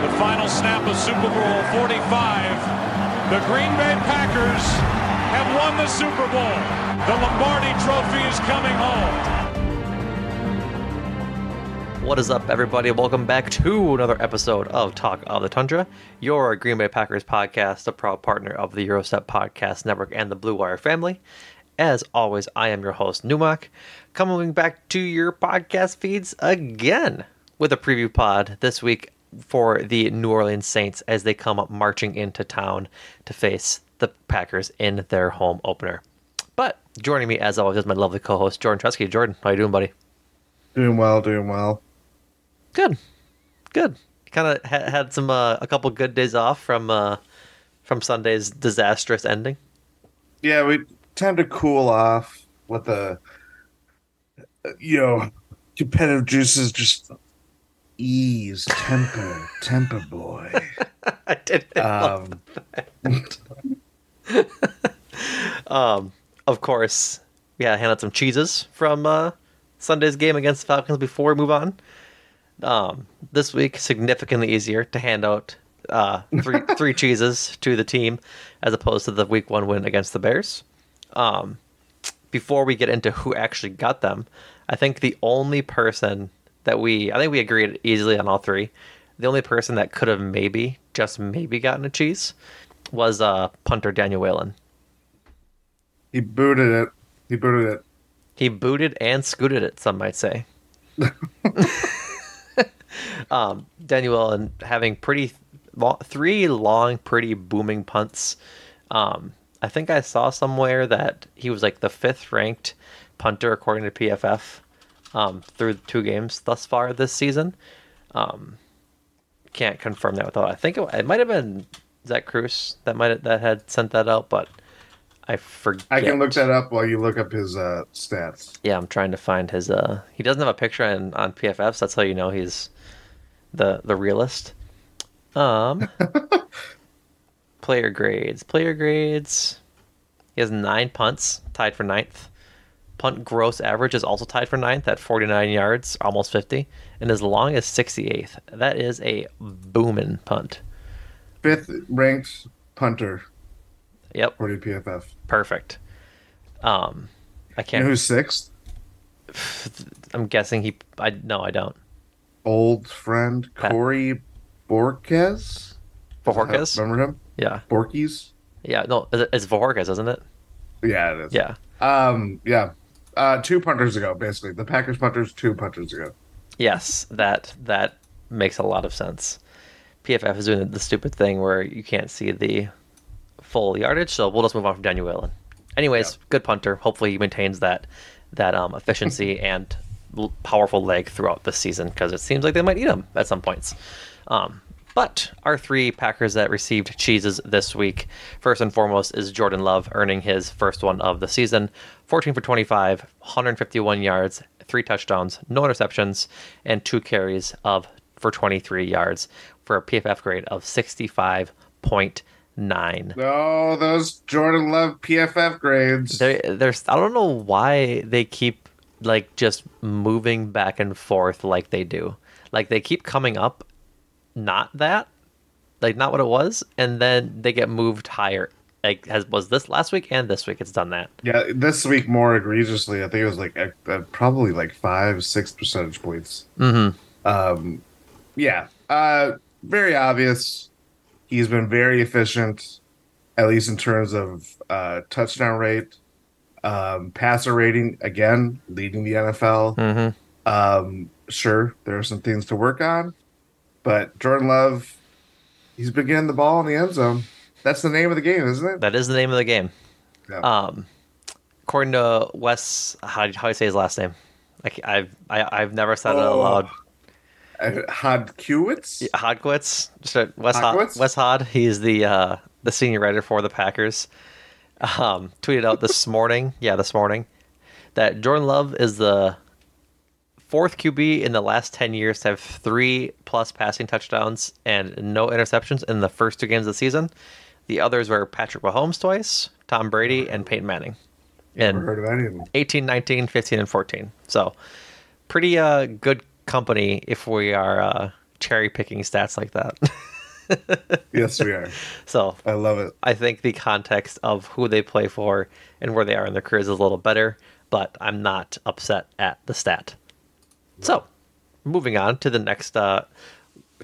The final snap of Super Bowl 45. The Green Bay Packers have won the Super Bowl. The Lombardi Trophy is coming home. What is up, everybody? Welcome back to another episode of Talk of the Tundra, your Green Bay Packers podcast, a proud partner of the Eurostep Podcast Network and the Blue Wire family. As always, I am your host, Numak, coming back to your podcast feeds again with a preview pod this week for the New Orleans Saints as they come up marching into town to face the Packers in their home opener. But joining me, as always, is my lovely co-host, Jordan Troisky. Jordan, how you doing, buddy? Doing well. Good. Kind of had some a couple good days off from Sunday's disastrous ending. Yeah, we tend to cool off with the competitive juices just ease, temper boy. I didn't love that. Of course, we had to hand out some cheeses from Sunday's game against the Falcons before we move on. This week, significantly easier to hand out three cheeses to the team as opposed to the week one win against the Bears. Before we get into who actually got them, I think the only person that I think we agreed easily on all three. The only person that could have maybe gotten a cheese was punter Daniel Whelan. He booted it. He booted and scooted it, some might say. Daniel Whelan having three long, pretty booming punts. I think I saw somewhere that he was like the fifth ranked punter according to PFF. Through 2 games thus far this season. Can't confirm that without. I think it might have been Zach Cruz that had sent that out, but I forget. I can look that up while you look up his stats. Yeah, I'm trying to find his. He doesn't have a picture on PFF, so that's how you know he's the realist. Player grades. He has 9 punts, tied for 9th. Punt gross average is also tied for 9th at 49 yards, almost 50, and as long as 68th. That is a booming punt. 5th ranked punter. Yep. According to PFF. Perfect. I can't. You know who's 6th? I'm guessing he. No, I don't. Old friend Corey Borges. Borges. Remember him? Yeah. Borkies? Yeah, no, it's Borges, isn't it? Yeah, it is. Yeah. Yeah. 2 punters ago, basically. The Packers punters 2 punters ago. Yes, that makes a lot of sense. PFF is doing the stupid thing where you can't see the full yardage, so we'll just move on from Daniel Whelan. Anyways, yeah. Good punter. Hopefully he maintains that efficiency and powerful leg throughout the season, because it seems like they might eat him at some points. But our 3 Packers that received cheeses this week, first and foremost is Jordan Love, earning his first one of the season. 14 for 25, 151 yards, 3 touchdowns, no interceptions, and 2 carries for 23 yards for a PFF grade of 65.9. Oh, those Jordan Love PFF grades. I don't know why they keep just moving back and forth like they do. Like, they keep coming up not what it was, and then they get moved higher. Like, was this last week and this week it's done that. Yeah, this week more egregiously. I think it was probably 5-6 percentage points. Mm-hmm. Yeah. Very obvious. He's been very efficient, at least in terms of touchdown rate, passer rating, again, leading the NFL. Mm-hmm. Sure, there are some things to work on, but Jordan Love, he's been getting the ball in the end zone. That's the name of the game, isn't it? That is the name of the game. Yeah. According to Wes, how do you say his last name? I've never said it aloud. Hodgkowitz. Wes Hod. He's the senior writer for the Packers. Tweeted out this morning. Yeah, this morning, that Jordan Love is the 4th QB in the last 10 years to have 3+ passing touchdowns and no interceptions in the first 2 games of the season. The others were Patrick Mahomes twice, Tom Brady, and Peyton Manning. Never heard of any of them. 18, 19, 15, and 14. So pretty good company if we are cherry picking stats like that. Yes, we are. So I love it. I think the context of who they play for and where they are in their careers is a little better, but I'm not upset at the stat. So, moving on to the next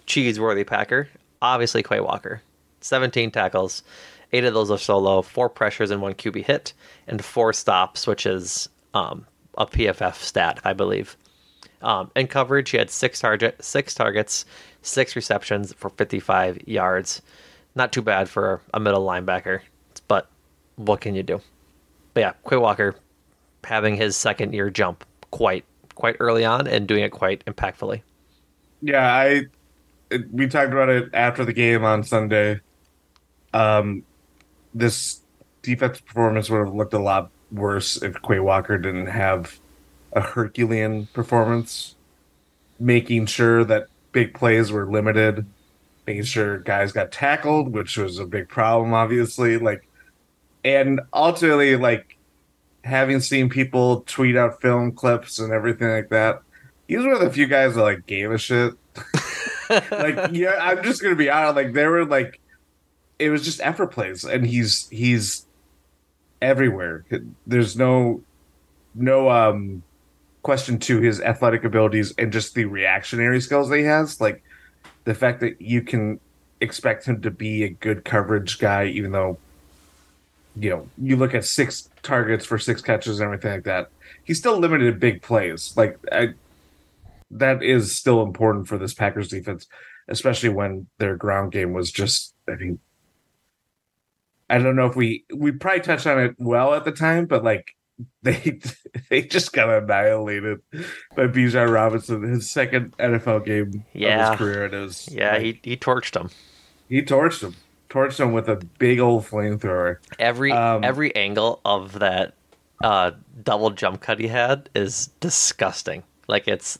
cheese-worthy Packer, obviously Quay Walker. 17 tackles, 8 of those are solo, 4 pressures and 1 QB hit, and 4 stops, which is a PFF stat, I believe. In coverage, he had 6 targets, 6 receptions for 55 yards. Not too bad for a middle linebacker, but what can you do? But yeah, Quay Walker having his second-year jump quite early on and doing it quite impactfully. Yeah, we talked about it after the game on Sunday. This defensive performance would have looked a lot worse if Quay Walker didn't have a Herculean performance, making sure that big plays were limited, making sure guys got tackled, which was a big problem, obviously. And ultimately, having seen people tweet out film clips and everything like that, he's one of the few guys that gave a shit. Yeah, I'm just gonna be honest. They were it was just effort plays, and he's everywhere. There's no question to his athletic abilities and just the reactionary skills that he has. The fact that you can expect him to be a good coverage guy, even though, you look at 6 targets for 6 catches and everything like that, he's still limited to big plays. That is still important for this Packers defense, especially when their ground game was just, I don't know if we probably touched on it well at the time, but they just got annihilated by Bijan Robinson, his second NFL game of his career. It was, he torched him. Torched him with a big old flamethrower. Every angle of that double jump cut he had is disgusting.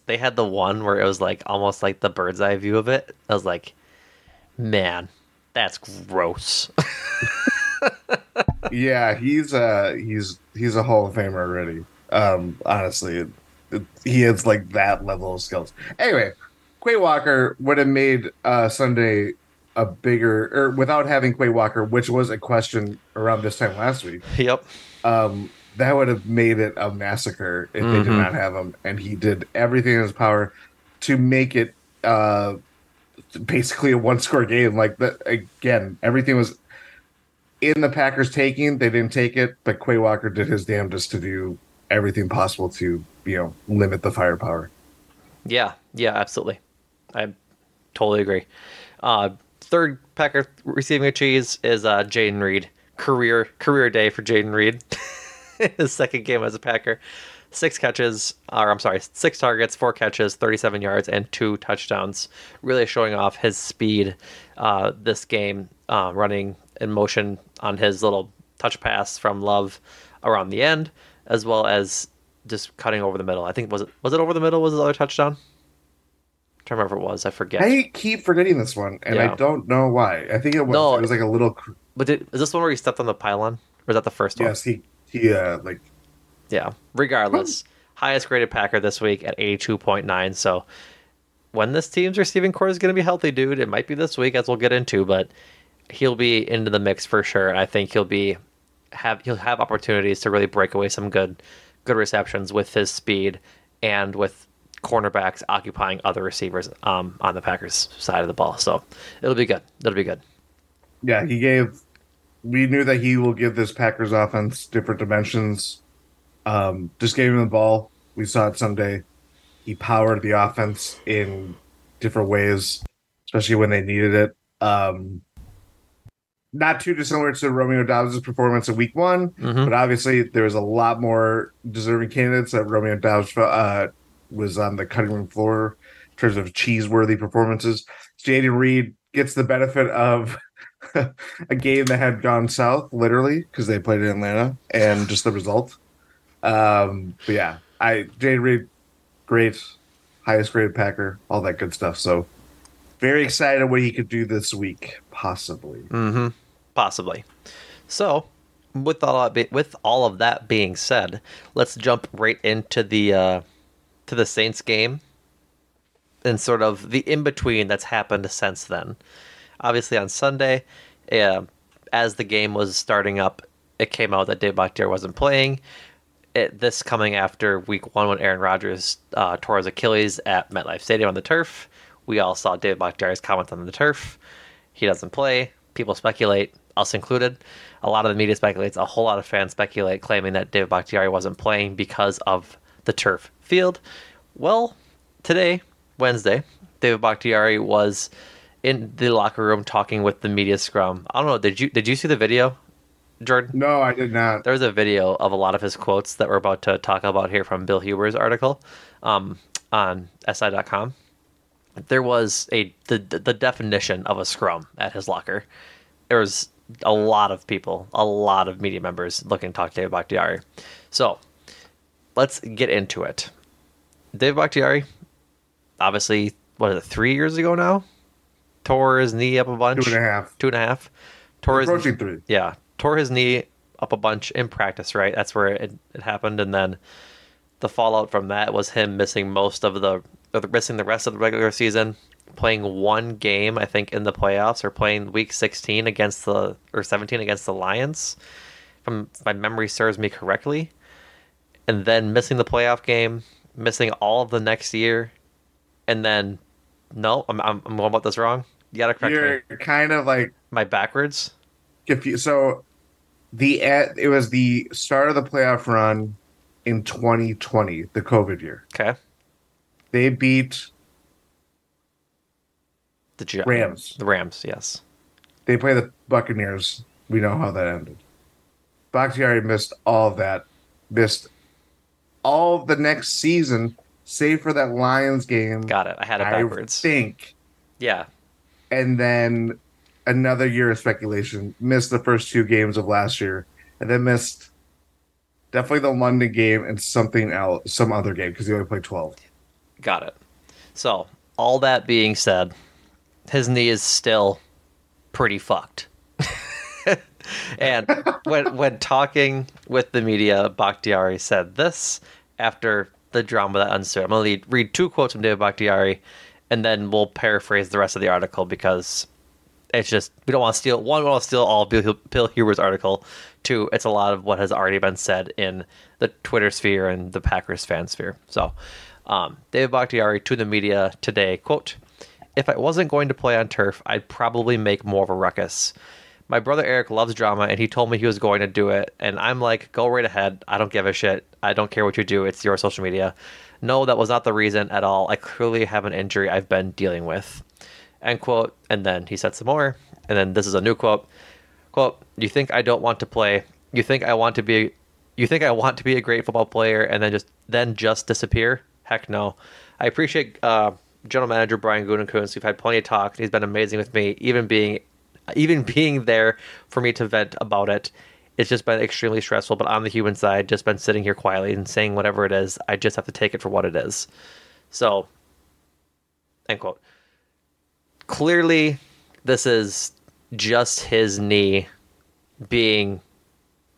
They had the one where it was almost the bird's eye view of it. I was man, that's gross. Yeah, he's a Hall of Famer already. Honestly, he has that level of skills. Anyway, Quay Walker would have made Sunday a bigger, or without having Quay Walker, which was a question around this time last week. Yep. That would have made it a massacre if they did not have him, and he did everything in his power to make it basically a one-score game. Like, that, again, everything was in the Packers taking. They didn't take it, but Quay Walker did his damnedest to do everything possible to, you know, limit the firepower. Yeah, absolutely. I totally agree. Third Packer receiving a cheese is Jayden Reed. Career day for Jayden Reed. His second game as a Packer. 6 targets, 4 catches, 37 yards, and 2 touchdowns. Really showing off his speed this game, running in motion on his little touch pass from Love around the end, as well as just cutting over the middle. I think, was it over the middle was his other touchdown? I don't remember if it was. I forget. I keep forgetting this one, and yeah. I don't know why. I think it was. No, it was like a little... But is this one where he stepped on the pylon? Or is that the first one? Yes, he Yeah, regardless. Highest graded Packer this week at 82.9. So when this team's receiving core is going to be healthy, dude, it might be this week, as we'll get into, but he'll be into the mix for sure. I think he'll have opportunities to really break away some good receptions with his speed and with cornerbacks occupying other receivers on the Packers side of the ball. So it'll be good. Yeah, we knew that he will give this Packers offense different dimensions. Just gave him the ball. We saw it someday. He powered the offense in different ways, especially when they needed it. Not too dissimilar to Romeo Doubs' performance in week one, but obviously there was a lot more deserving candidates that Romeo Doubs was on the cutting room floor in terms of cheeseworthy performances. Jayden Reed gets the benefit of a game that had gone south, literally, because they played in Atlanta, and just the result. But yeah, Jayden Reed, great, highest graded Packer, all that good stuff. So very excited what he could do this week, possibly. Possibly. So with all of that being said, let's jump right into the to the Saints game and sort of the in between that's happened since then. Obviously, on Sunday, as the game was starting up, it came out that David Bakhtiari wasn't playing. This coming after Week 1 when Aaron Rodgers tore his Achilles at MetLife Stadium on the turf. We all saw David Bakhtiari's comments on the turf. He doesn't play. People speculate, us included. A lot of the media speculates. A whole lot of fans speculate, claiming that David Bakhtiari wasn't playing because of the turf field. Well, today, Wednesday, David Bakhtiari was in the locker room talking with the media scrum. I don't know. Did you see the video, Jordan? No, I did not. There was a video of a lot of his quotes that we're about to talk about here from Bill Huber's article on SI.com. There was the definition of a scrum at his locker. There was a lot of people, a lot of media members looking to talk to David Bakhtiari. So let's get into it. David Bakhtiari, obviously, 3 years ago now? Tore his knee up a bunch. 2.5. 2.5. Approaching 3. Yeah. Tore his knee up a bunch in practice, right? That's where it happened. And then the fallout from that was him missing missing the rest of the regular season, playing one game, I think, in the playoffs, or playing week 16 17 against the Lions, if my memory serves me correctly. And then missing the playoff game, missing all of the next year, and then... No, I'm going about this wrong. You gotta correct me. You're kind of like my backwards. Confused. So it was the start of the playoff run in 2020, the COVID year. Okay, they beat the Rams. The Rams, yes. They play the Buccaneers. We know how that ended. Bakhtiari missed all of that. Missed all of the next season. Save for that Lions game. Got it. I had it backwards. I think. Yeah. And then another year of speculation. Missed the first 2 games of last year. And then missed definitely the London game and something else, some other game, because he only played 12. Got it. So, all that being said, his knee is still pretty fucked. And when talking with the media, Bakhtiari said this after... the drama that ensued. I'm going to read 2 quotes from David Bakhtiari, and then we'll paraphrase the rest of the article, because it's just, we don't want to steal, one, we don't want to steal all Bill Huber's article, 2, it's a lot of what has already been said in the Twitter sphere and the Packers fan sphere. So, David Bakhtiari to the media today, quote, If I wasn't going to play on turf, I'd probably make more of a ruckus. My brother Eric loves drama, and he told me he was going to do it. And I'm like, go right ahead. I don't give a shit. I don't care what you do. It's your social media. No, that was not the reason at all. I clearly have an injury I've been dealing with. End quote. And then he said some more. And then this is a new quote. Quote, you think I don't want to play. You think I want to be a great football player and then just disappear? Heck no. I appreciate General Manager Brian Gutekunst. We've had plenty of talk. He's been amazing with me, even being there for me to vent about it. It's just been extremely stressful, but on the human side, just been sitting here quietly and saying whatever it is. I just have to take it for what it is. So, end quote. Clearly, this is just his knee being,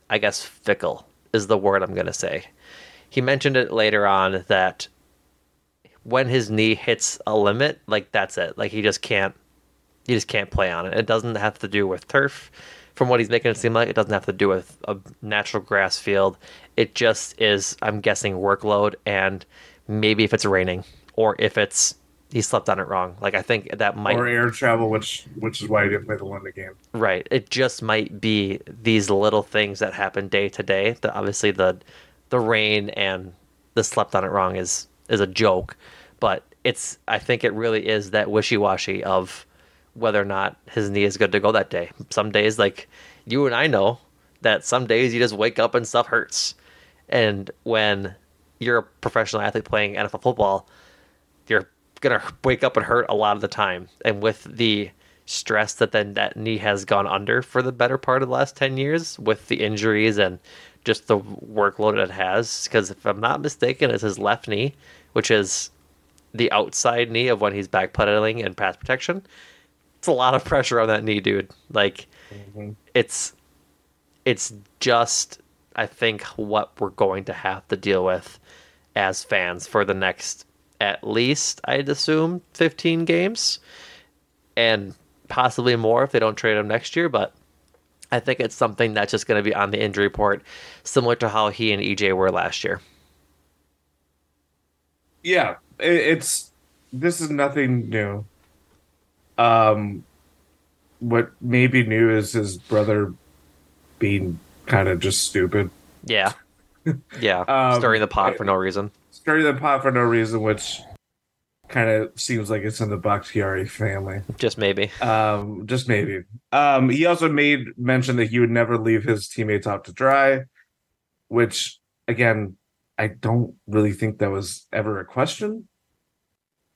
I guess, fickle is the word I'm going to say. He mentioned it later on that when his knee hits a limit, like that's it. Like he just can't play on it. It doesn't have to do with turf. From what he's making it seem like, it doesn't have to do with a natural grass field. It just is, I'm guessing, workload, and maybe if it's raining or if it's he slept on it wrong. Like I think that might, or air travel, which is why he didn't play the London game. Right. It just might be these little things that happen day to day. That obviously the rain and the slept on it wrong is a joke, but it's, I think it really is that wishy-washy of whether or not his knee is good to go that day. Some days, like you and I know, that some days you just wake up and stuff hurts. And when you're a professional athlete playing NFL football, you're going to wake up and hurt a lot of the time. And with the stress that then that knee has gone under for the better part of the last 10 years with the injuries and just the workload it has, because if I'm not mistaken, it's his left knee, which is the outside knee of when he's backpedaling and pass protection. It's a lot of pressure on that knee, dude. Like it's just, I think, what we're going to have to deal with as fans for the next, at least I'd assume, 15 games, and possibly more if they don't trade him next year. But I think it's something that's just going to be on the injury report, similar to how he and EJ were last year. Yeah, this is nothing new. What may be new is his brother being kind of just stupid. Yeah. Yeah. Stirring the pot for no reason. Stirring the pot for no reason, which kind of seems like it's in the Bakhtiari family. Just maybe. He also made mention that he would never leave his teammates out to dry, which, again, I don't really think that was ever a question.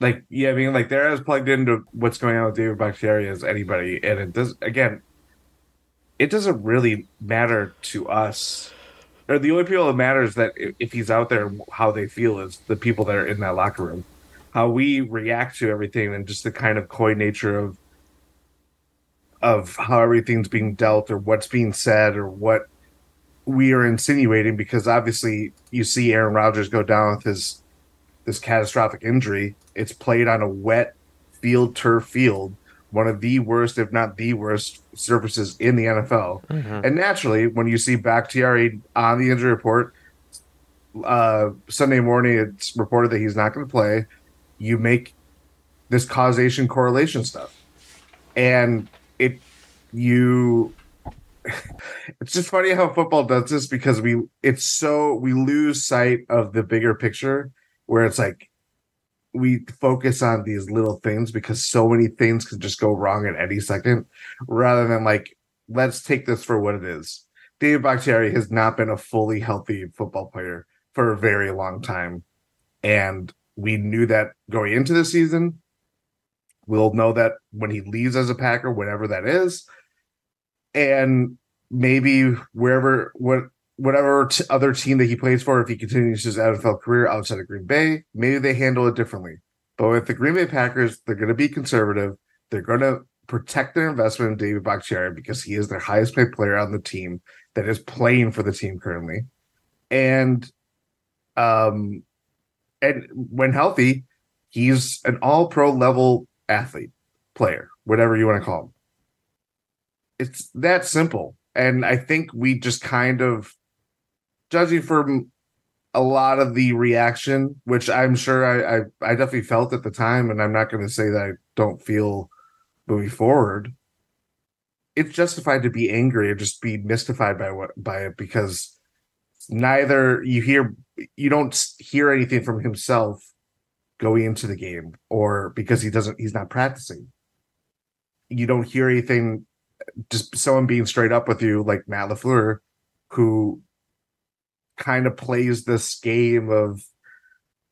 Like, yeah, I mean, like, they're as plugged into what's going on with David Bakhtiari as anybody. And it does, again, it doesn't really matter to us. Or the only people that matters that if he's out there, how they feel is the people that are in that locker room. How we react to everything and just the kind of coy nature of how everything's being dealt or what's being said or what we are insinuating. Because obviously you see Aaron Rodgers go down with this catastrophic injury. It's played on a wet field, turf field, one of the worst, if not the worst, surfaces in the NFL. Mm-hmm. And naturally, when you see Bakhtiari on the injury report, Sunday morning it's reported that he's not going to play, you make this causation correlation stuff. And it's just funny how football does this, because we lose sight of the bigger picture. Where it's like we focus on these little things because so many things could just go wrong at any second, rather than like, let's take this for what it is. David Bakhtiari has not been a fully healthy football player for a very long time. And we knew that going into the season. We'll know that when he leaves as a Packer, whatever that is. And maybe whatever other team that he plays for, if he continues his NFL career outside of Green Bay, maybe they handle it differently. But with the Green Bay Packers, they're going to be conservative. They're going to protect their investment in David Bakhtiari because he is their highest paid player on the team that is playing for the team currently. And when healthy, he's an all-pro level athlete, player, whatever you want to call him. It's that simple. And I think we just kind of, judging from a lot of the reaction, which I'm sure I definitely felt at the time, and I'm not going to say that I don't feel moving forward, it's justified to be angry or just be mystified by it because neither you don't hear anything from himself going into the game, or because he's not practicing. You don't hear anything, just someone being straight up with you, like Matt LaFleur, who kind of plays this game of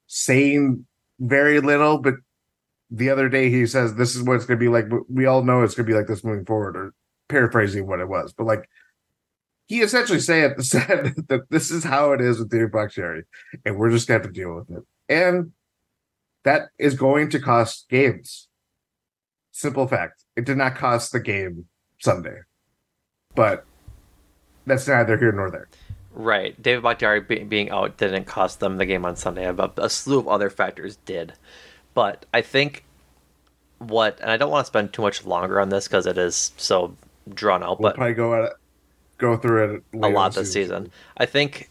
saying very little, but the other day he says, this is what it's going to be like. We all know it's going to be like this moving forward, or paraphrasing what it was. But like, he essentially said that this is how it is with David Bakhtiari, and we're just going to have to deal with it. And that is going to cost games. Simple fact. It did not cost the game Sunday. But that's neither here nor there. Right. David Bakhtiari being out didn't cost them the game on Sunday, but a slew of other factors did. But I think and I don't want to spend too much longer on this because it is so drawn out. We'll probably go through it a lot this season. I think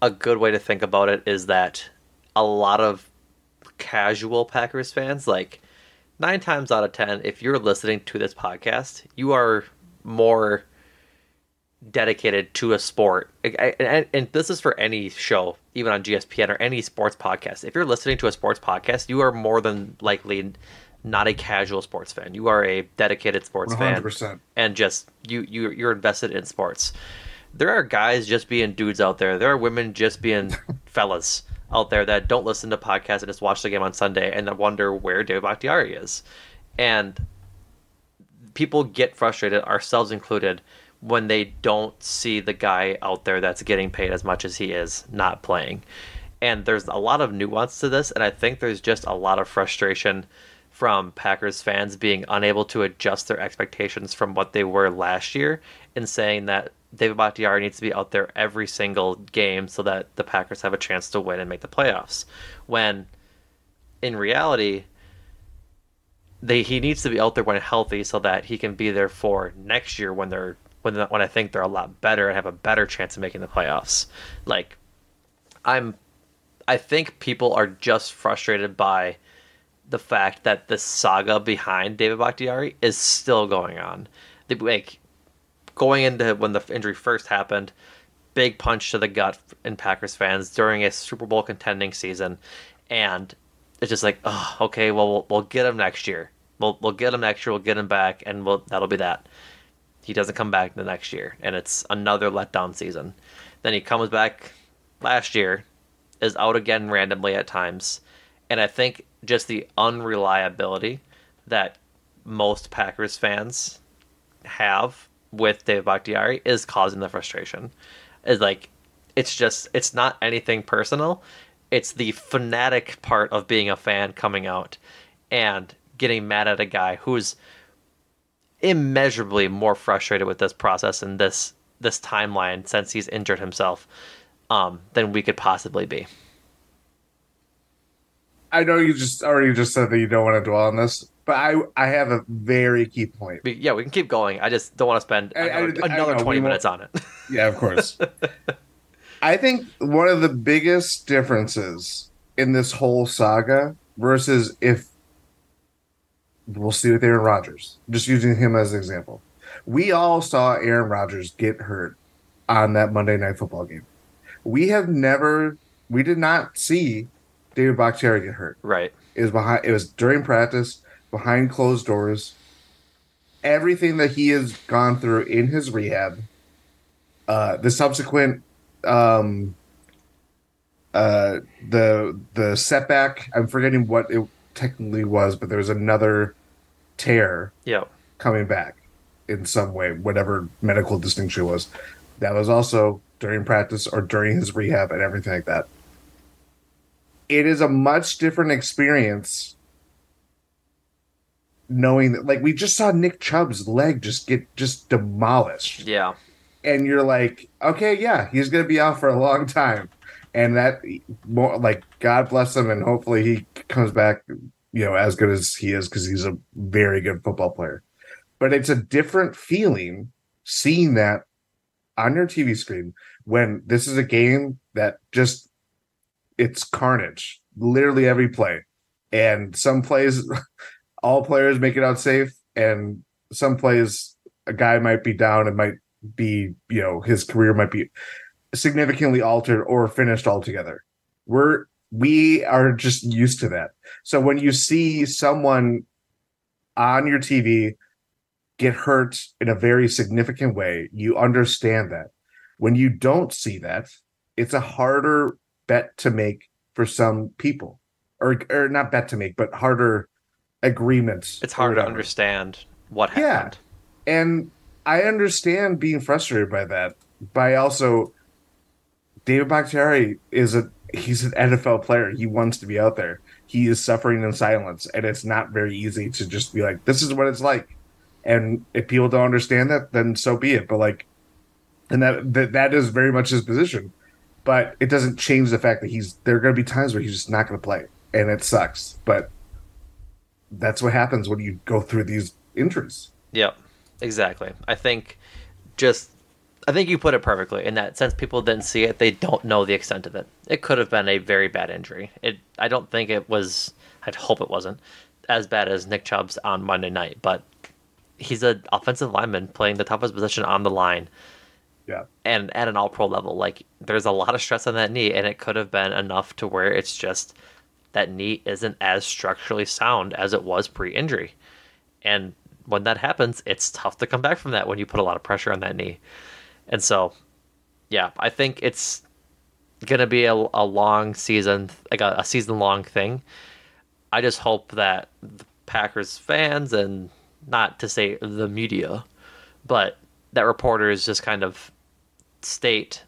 a good way to think about it is that a lot of casual Packers fans, like 9 times out of 10, if you're listening to this podcast, you are more dedicated to a sport, and this is for any show, even on GSPN or any sports podcast. If you're listening to a sports podcast, you are more than likely not a casual sports fan. You are a dedicated sports 100%. fan, and just you're invested in sports. There are guys just being dudes out there. There are women just being fellas out there that don't listen to podcasts and just watch the game on Sunday and wonder where David Bakhtiari is. And people get frustrated, ourselves included, when they don't see the guy out there that's getting paid as much as he is not playing. And there's a lot of nuance to this, and I think there's just a lot of frustration from Packers fans being unable to adjust their expectations from what they were last year, and saying that David Bakhtiari needs to be out there every single game so that the Packers have a chance to win and make the playoffs, when in reality he needs to be out there when healthy so that he can be there for next year when they're when I think they're a lot better and have a better chance of making the playoffs. Like, I think people are just frustrated by the fact that the saga behind David Bakhtiari is still going on. Like, going into when the injury first happened, big punch to the gut in Packers fans during a Super Bowl contending season, and it's just like, oh, okay, well, we'll get him next year. We'll get him next year. We'll get him back, and that'll be that. He doesn't come back the next year, and it's another letdown season. Then he comes back last year, is out again randomly at times, and I think just the unreliability that most Packers fans have with David Bakhtiari is causing the frustration. It's like, it's not anything personal. It's the fanatic part of being a fan coming out and getting mad at a guy who's immeasurably more frustrated with this process and this timeline since he's injured himself than we could possibly be. I know you just said that you don't want to dwell on this, but I have a very key point. Yeah, we can keep going. I just don't want to spend another 20 minutes on it. Yeah, of course. I think one of the biggest differences in this whole saga versus if we'll see with Aaron Rodgers, just using him as an example. We all saw Aaron Rodgers get hurt on that Monday Night Football game. We did not see David Bakhtiari get hurt. Right. It was during practice, behind closed doors. Everything that he has gone through in his rehab, the subsequent, the setback. I'm forgetting what it technically was, but there was another tear coming back in some way, whatever medical distinction was. That was also during practice or during his rehab and everything like that. It is a much different experience knowing that, like, we just saw Nick Chubb's leg just get demolished. Yeah. And you're like, okay, yeah, he's going to be out for a long time. And that, like, God bless him, and hopefully he comes back, as good as he is, because he's a very good football player. But it's a different feeling seeing that on your TV screen when this is a game that just, it's carnage, literally every play. And some plays all players make it out safe, and some plays a guy might be down and might be, you know, his career might be significantly altered or finished altogether. We are just used to that. So when you see someone on your TV get hurt in a very significant way, you understand that. When you don't see that, it's a harder bet to make for some people, or not bet to make, but harder agreements. It's hard to understand what happened. Yeah. And I understand being frustrated by that, by also David Bakhtiari he's an NFL player. He wants to be out there. He is suffering in silence, and it's not very easy to just be like, this is what it's like. And if people don't understand that, then so be it. But like, and that is very much his position, but it doesn't change the fact that there are going to be times where he's just not going to play, and it sucks, but that's what happens when you go through these injuries. Yeah, exactly. I think you put it perfectly in that since people didn't see it, they don't know the extent of it. It could have been a very bad injury. I don't think it was, I'd hope it wasn't as bad as Nick Chubb's on Monday night, but he's an offensive lineman playing the toughest position on the line. Yeah. And at an all-pro level, like there's a lot of stress on that knee, and it could have been enough to where it's just that knee isn't as structurally sound as it was pre-injury. And when that happens, it's tough to come back from that when you put a lot of pressure on that knee. And so, yeah, I think it's going to be a long season, like a season-long thing. I just hope that the Packers fans, and not to say the media, but that reporters just kind of state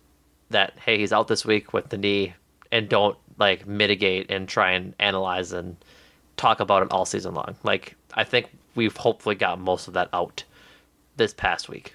that, hey, he's out this week with the knee, and don't like mitigate and try and analyze and talk about it all season long. Like, I think we've hopefully got most of that out this past week.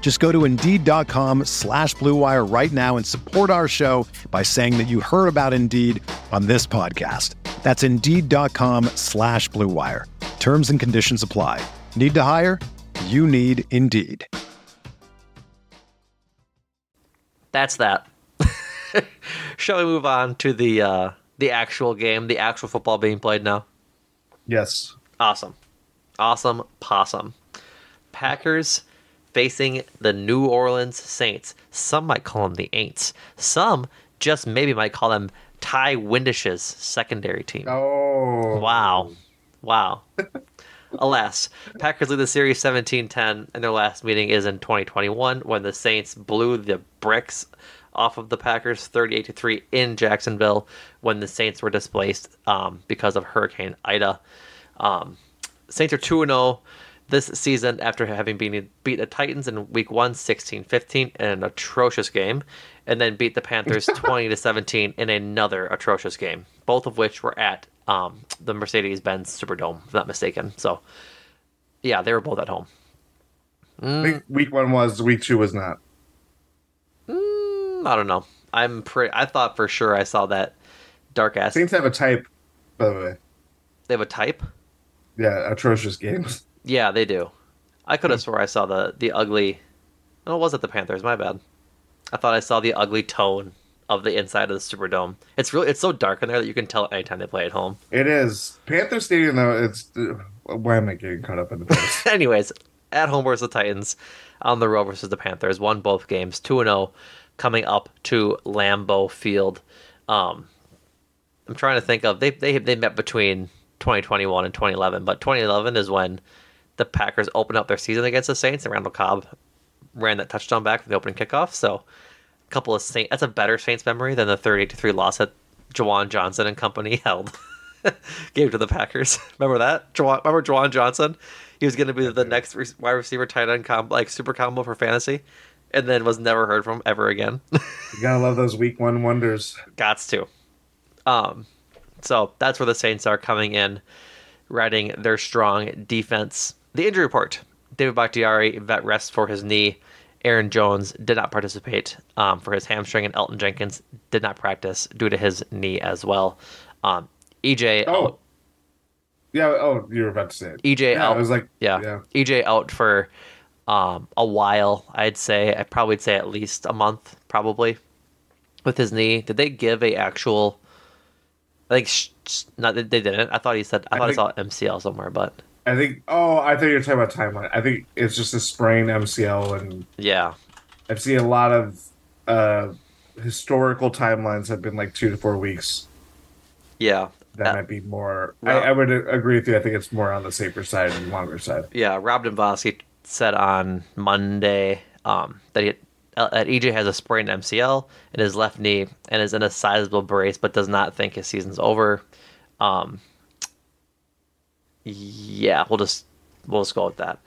Just go to Indeed.com/Blue Wire right now and support our show by saying that you heard about Indeed on this podcast. That's Indeed.com/Blue Wire. Terms and conditions apply. Need to hire? You need Indeed. That's that. Shall we move on to the actual game, the actual football being played now? Yes. Awesome possum. Packers facing the New Orleans Saints. Some might call them the Aints. Some just maybe might call them Ty Windish's secondary team. Oh. Wow. Alas, Packers lead the series 17-10, and their last meeting is in 2021 when the Saints blew the bricks off of the Packers 38-3 in Jacksonville when the Saints were displaced because of Hurricane Ida. Saints are 2-0 this season after having beat the Titans in Week 1, 16-15, in an atrocious game, and then beat the Panthers 20-17 in another atrocious game, both of which were at the Mercedes-Benz Superdome, if not mistaken. So, yeah, they were both at home. I think week one was, week two was not. I don't know. I thought for sure I saw that dark ass. Saints have a type, by the way. They have a type? Yeah, atrocious games. Yeah, they do. I could have swore I saw the ugly. No, it was at the Panthers. My bad. I thought I saw the ugly tone of the inside of the Superdome. It's so dark in there that you can tell anytime they play at home. It is. Panther Stadium, though, it's... Why am I getting caught up in the place? Anyways, at home versus the Titans, on the road versus the Panthers. Won both games, 2-0, coming up to Lambeau Field. I'm trying to think of... They met between 2021 and 2011, but 2011 is when the Packers opened up their season against the Saints, and Randall Cobb ran that touchdown back for the opening kickoff. So a couple of Saints, that's a better Saints memory than the 38-3 loss that Juwan Johnson and company held. Gave to the Packers. Remember that? Remember Juwan Johnson? He was going to be the next wide receiver tight end super combo for fantasy, and then was never heard from ever again. You gotta love those week one wonders. Gots to. So that's where the Saints are coming in, riding their strong defense. The injury report: David Bakhtiari, vet rest for his knee. Aaron Jones did not participate for his hamstring, and Elton Jenkins did not practice due to his knee as well. EJ. Oh. Yeah. Oh, you were about to say it. EJ out. I was like, yeah. EJ out for a while. I'd probably say at least a month, probably, with his knee. Did they give a actual? I think no, they didn't. I thought he said. I thought I saw MCL somewhere, but I think. Oh, I thought you were talking about timeline. I think it's just a sprain MCL, and yeah, I've seen a lot of historical timelines have been like 2 to 4 weeks. Yeah. That might be more. Well, I would agree with you. I think it's more on the safer side and longer side. Yeah, Rob Dombrowski said on Monday that EJ has a sprained MCL in his left knee and is in a sizable brace, but does not think his season's over. Yeah, we'll just go with that.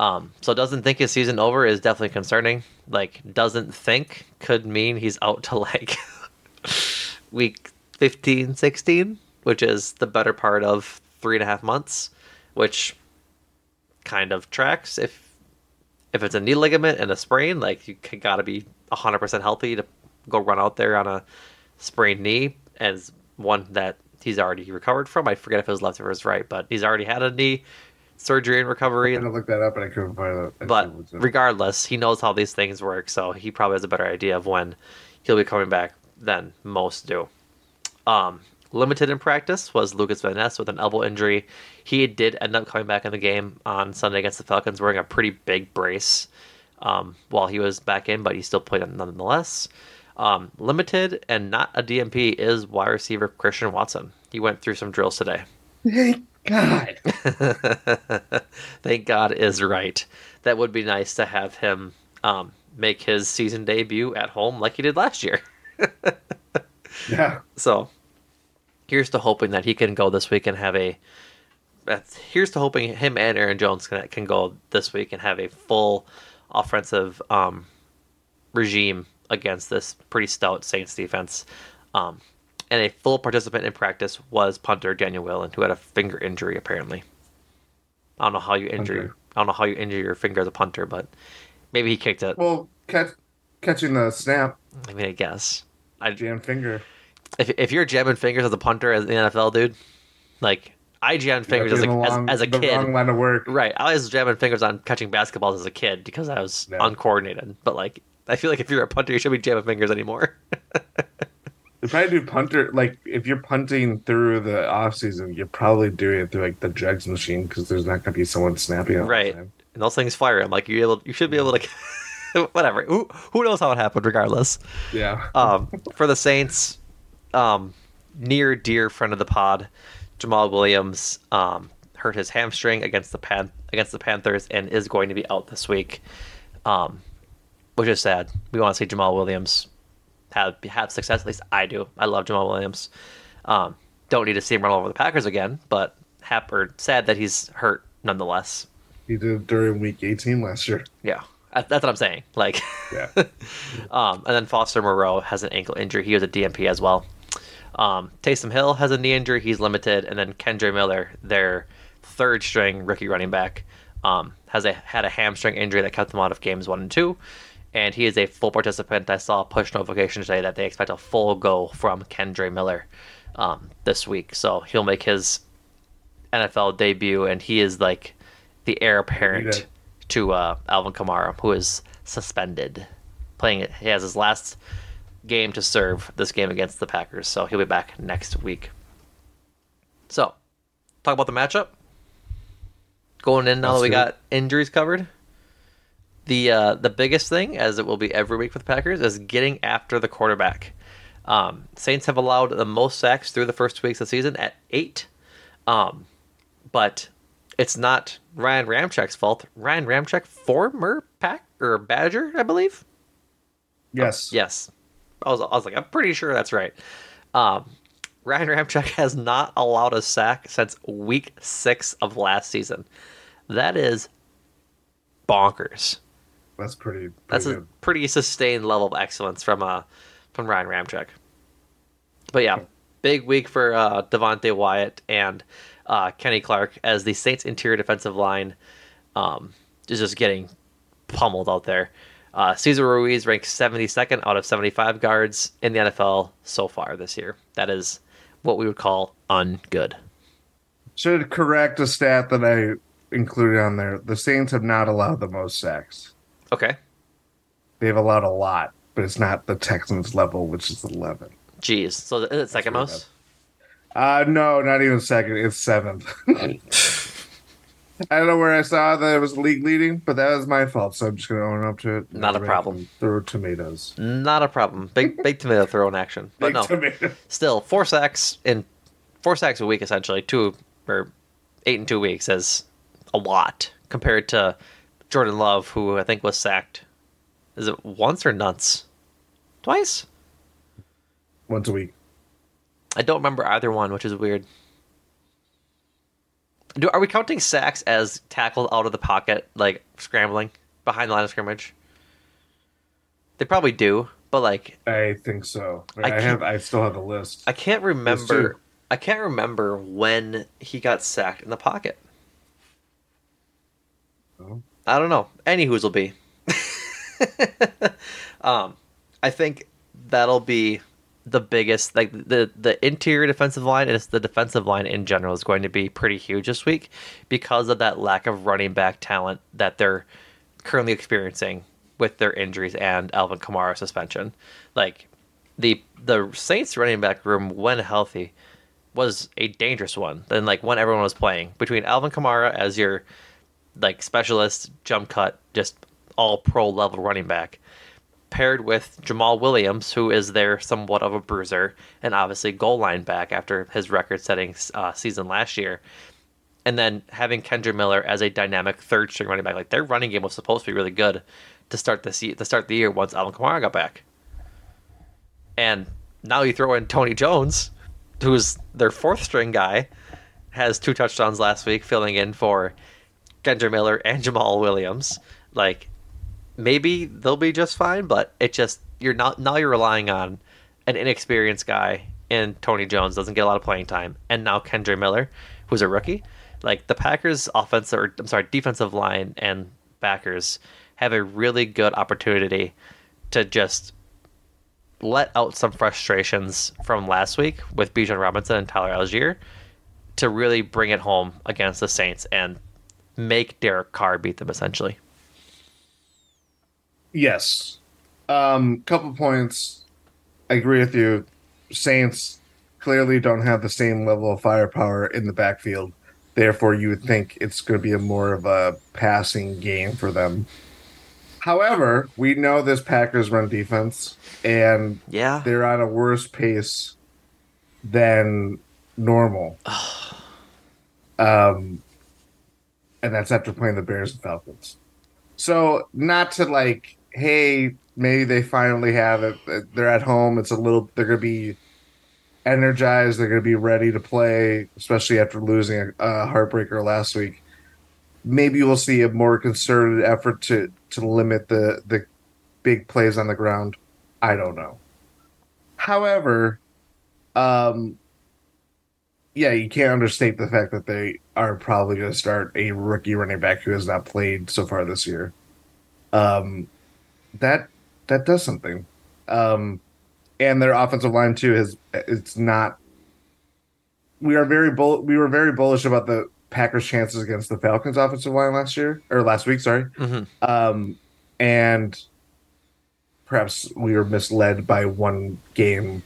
So doesn't think his season over is definitely concerning. Like, doesn't think could mean he's out to like week 15, 16. Which is the better part of 3.5 months, which kind of tracks. If it's a knee ligament and a sprain, like, you gotta be 100% healthy to go run out there on a sprained knee, as one that he's already recovered from. I forget if it was left or his right, but he's already had a knee surgery and recovery. I'm gonna look that up, and I couldn't find it. But regardless, he knows how these things work, so he probably has a better idea of when he'll be coming back than most do. Limited in practice was Lucas Van Ness with an elbow injury. He did end up coming back in the game on Sunday against the Falcons wearing a pretty big brace while he was back in, but he still played nonetheless. Limited and not a DMP is wide receiver Christian Watson. He went through some drills today. Thank God. Thank God is right. That would be nice to have him make his season debut at home like he did last year. Yeah. So... here's to hoping him and Aaron Jones can go this week and have a full offensive regime against this pretty stout Saints defense. And a full participant in practice was punter Daniel Whelan, who had a finger injury apparently. I don't know how you injure your finger as a punter, but maybe he kicked it. Well, catching the snap. I mean, I guess. Jammed finger. If you're jamming fingers as a punter as the NFL, dude, like, I jammed fingers as a kid. Wrong line of work. Right. I was jamming fingers on catching basketballs as a kid because I was uncoordinated. But, like, I feel like if you're a punter, you shouldn't be jamming fingers anymore. If I do punter, like, if you're punting through the offseason, you're probably doing it through, like, the jugs machine because there's not going to be someone snapping all right. The time. And those things fire. I'm like, you should be able to... Whatever. Who knows how it happened regardless. Yeah. For the Saints... near dear friend of the pod, Jamal Williams hurt his hamstring against the Panthers and is going to be out this week, which is sad. We want to see Jamal Williams have success. At least I do. I love Jamal Williams. Don't need to see him run over the Packers again, but sad that he's hurt nonetheless. He did during Week 18 last year. Yeah. That's what I'm saying. Like, yeah. And then Foster Moreau has an ankle injury. He was a DMP as well. Taysom Hill has a knee injury. He's limited. And then Kendre Miller, their third string rookie running back, had a hamstring injury that kept him out of games 1 and 2. And he is a full participant. I saw a push notification today that they expect a full go from Kendre Miller this week. So he'll make his NFL debut, and he is like the heir apparent to Alvin Kamara, who is suspended. He has his last game to serve this game against the Packers, so he'll be back next week. So, talk about the matchup. Going in now that we got injuries covered. The biggest thing, as it will be every week for the Packers, is getting after the quarterback. Saints have allowed the most sacks through the first 2 weeks of the season at 8. But It's not Ryan Ramchek's fault. Ryan Ramchek, former Pack or Badger, I believe. Yes. Oh, yes. I was like, I'm pretty sure that's right. Ryan Ramchek has not allowed a sack since week 6 of last season. That is bonkers. That's pretty. That's a pretty sustained level of excellence from Ryan Ramchek. But yeah, big week for Devontae Wyatt and Kenny Clark as the Saints' interior defensive line is just getting pummeled out there. Cesar Ruiz ranked 72nd out of 75 guards in the NFL so far this year. That is what we would call ungood. Should correct a stat that I included on there. The Saints have not allowed the most sacks. Okay. They've allowed a lot, but it's not the Texans level, which is 11. Jeez. So is it second most? No, not even second. It's 7th. I don't know where I saw that it was league leading, but that was my fault, so I'm just going to own up to it. Not a problem. Throw tomatoes. Not a problem. Big tomato throwing action. But big no. Tomato. Still, 4 sacks a week, essentially. 8 in 2 weeks is a lot compared to Jordan Love, who I think was sacked. Is it once or nuts? Twice? Once a week. I don't remember either one, which is weird. Are we counting sacks as tackled out of the pocket, like scrambling behind the line of scrimmage? They probably do, but like I think so. I still have the list. I can't remember when he got sacked in the pocket. Oh. I don't know. Any who's will be. I think that'll be the biggest, like the interior defensive line, and it's the defensive line in general is going to be pretty huge this week because of that lack of running back talent that they're currently experiencing with their injuries and Alvin Kamara suspension. Like the Saints running back room when healthy was a dangerous one. Then like when everyone was playing between Alvin Kamara as your like specialist jump cut, just all pro level running back, paired with Jamal Williams, who is there somewhat of a bruiser, and obviously goal line back after his record-setting season last year. And then having Kendre Miller as a dynamic third-string running back. Like, their running game was supposed to be really good to start the year once Alvin Kamara got back. And now you throw in Tony Jones, who's their fourth-string guy, has 2 touchdowns last week, filling in for Kendre Miller and Jamal Williams. Like, maybe they'll be just fine, but it just you're relying on an inexperienced guy in Tony Jones, doesn't get a lot of playing time, and now Kendre Miller, who's a rookie. Like the Packers' defensive line and backers have a really good opportunity to just let out some frustrations from last week with Bijan Robinson and Tyler Algier to really bring it home against the Saints and make Derek Carr beat them essentially. Yes. Couple points. I agree with you. Saints clearly don't have the same level of firepower in the backfield. Therefore, you would think it's going to be more of a passing game for them. However, we know this Packers run defense, and they're on a worse pace than normal. And that's after playing the Bears and Falcons. So not to like, hey, maybe they finally have it. They're at home. They're going to be energized. They're going to be ready to play, especially after losing a heartbreaker last week. Maybe we'll see a more concerted effort to limit the big plays on the ground. I don't know. However, you can't understate the fact that they are probably going to start a rookie running back who has not played so far this year. That does something. And their offensive line too we were very bullish about the Packers' chances against the Falcons' offensive line last week. Mm-hmm. And perhaps we were misled by one game.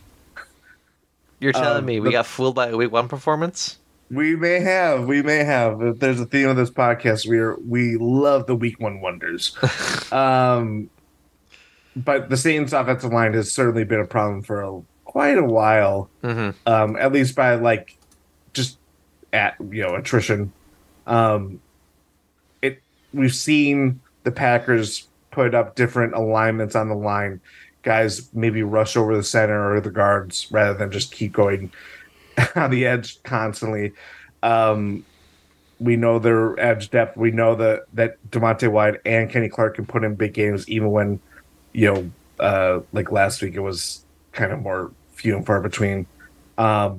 You're telling me we got fooled by a week one performance? We may have. If there's a theme of this podcast, we love the week one wonders. But the Saints offensive line has certainly been a problem for quite a while, at least by like just attrition. We've seen the Packers put up different alignments on the line. Guys maybe rush over the center or the guards rather than just keep going on the edge constantly. We know their edge depth. We know that Devontae Wyatt and Kenny Clark can put in big games, even when, like last week, it was kind of more few and far between. I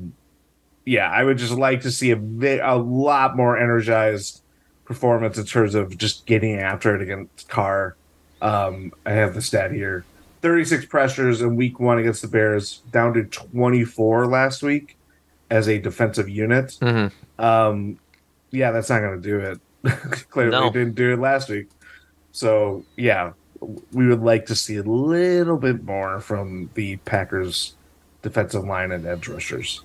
would just like to see a lot more energized performance in terms of just getting after it against Carr. I have the stat here. 36 pressures in week one against the Bears, down to 24 last week as a defensive unit. Mm-hmm. That's not going to do it. Clearly didn't do it last week. So, we would like to see a little bit more from the Packers defensive line and edge rushers.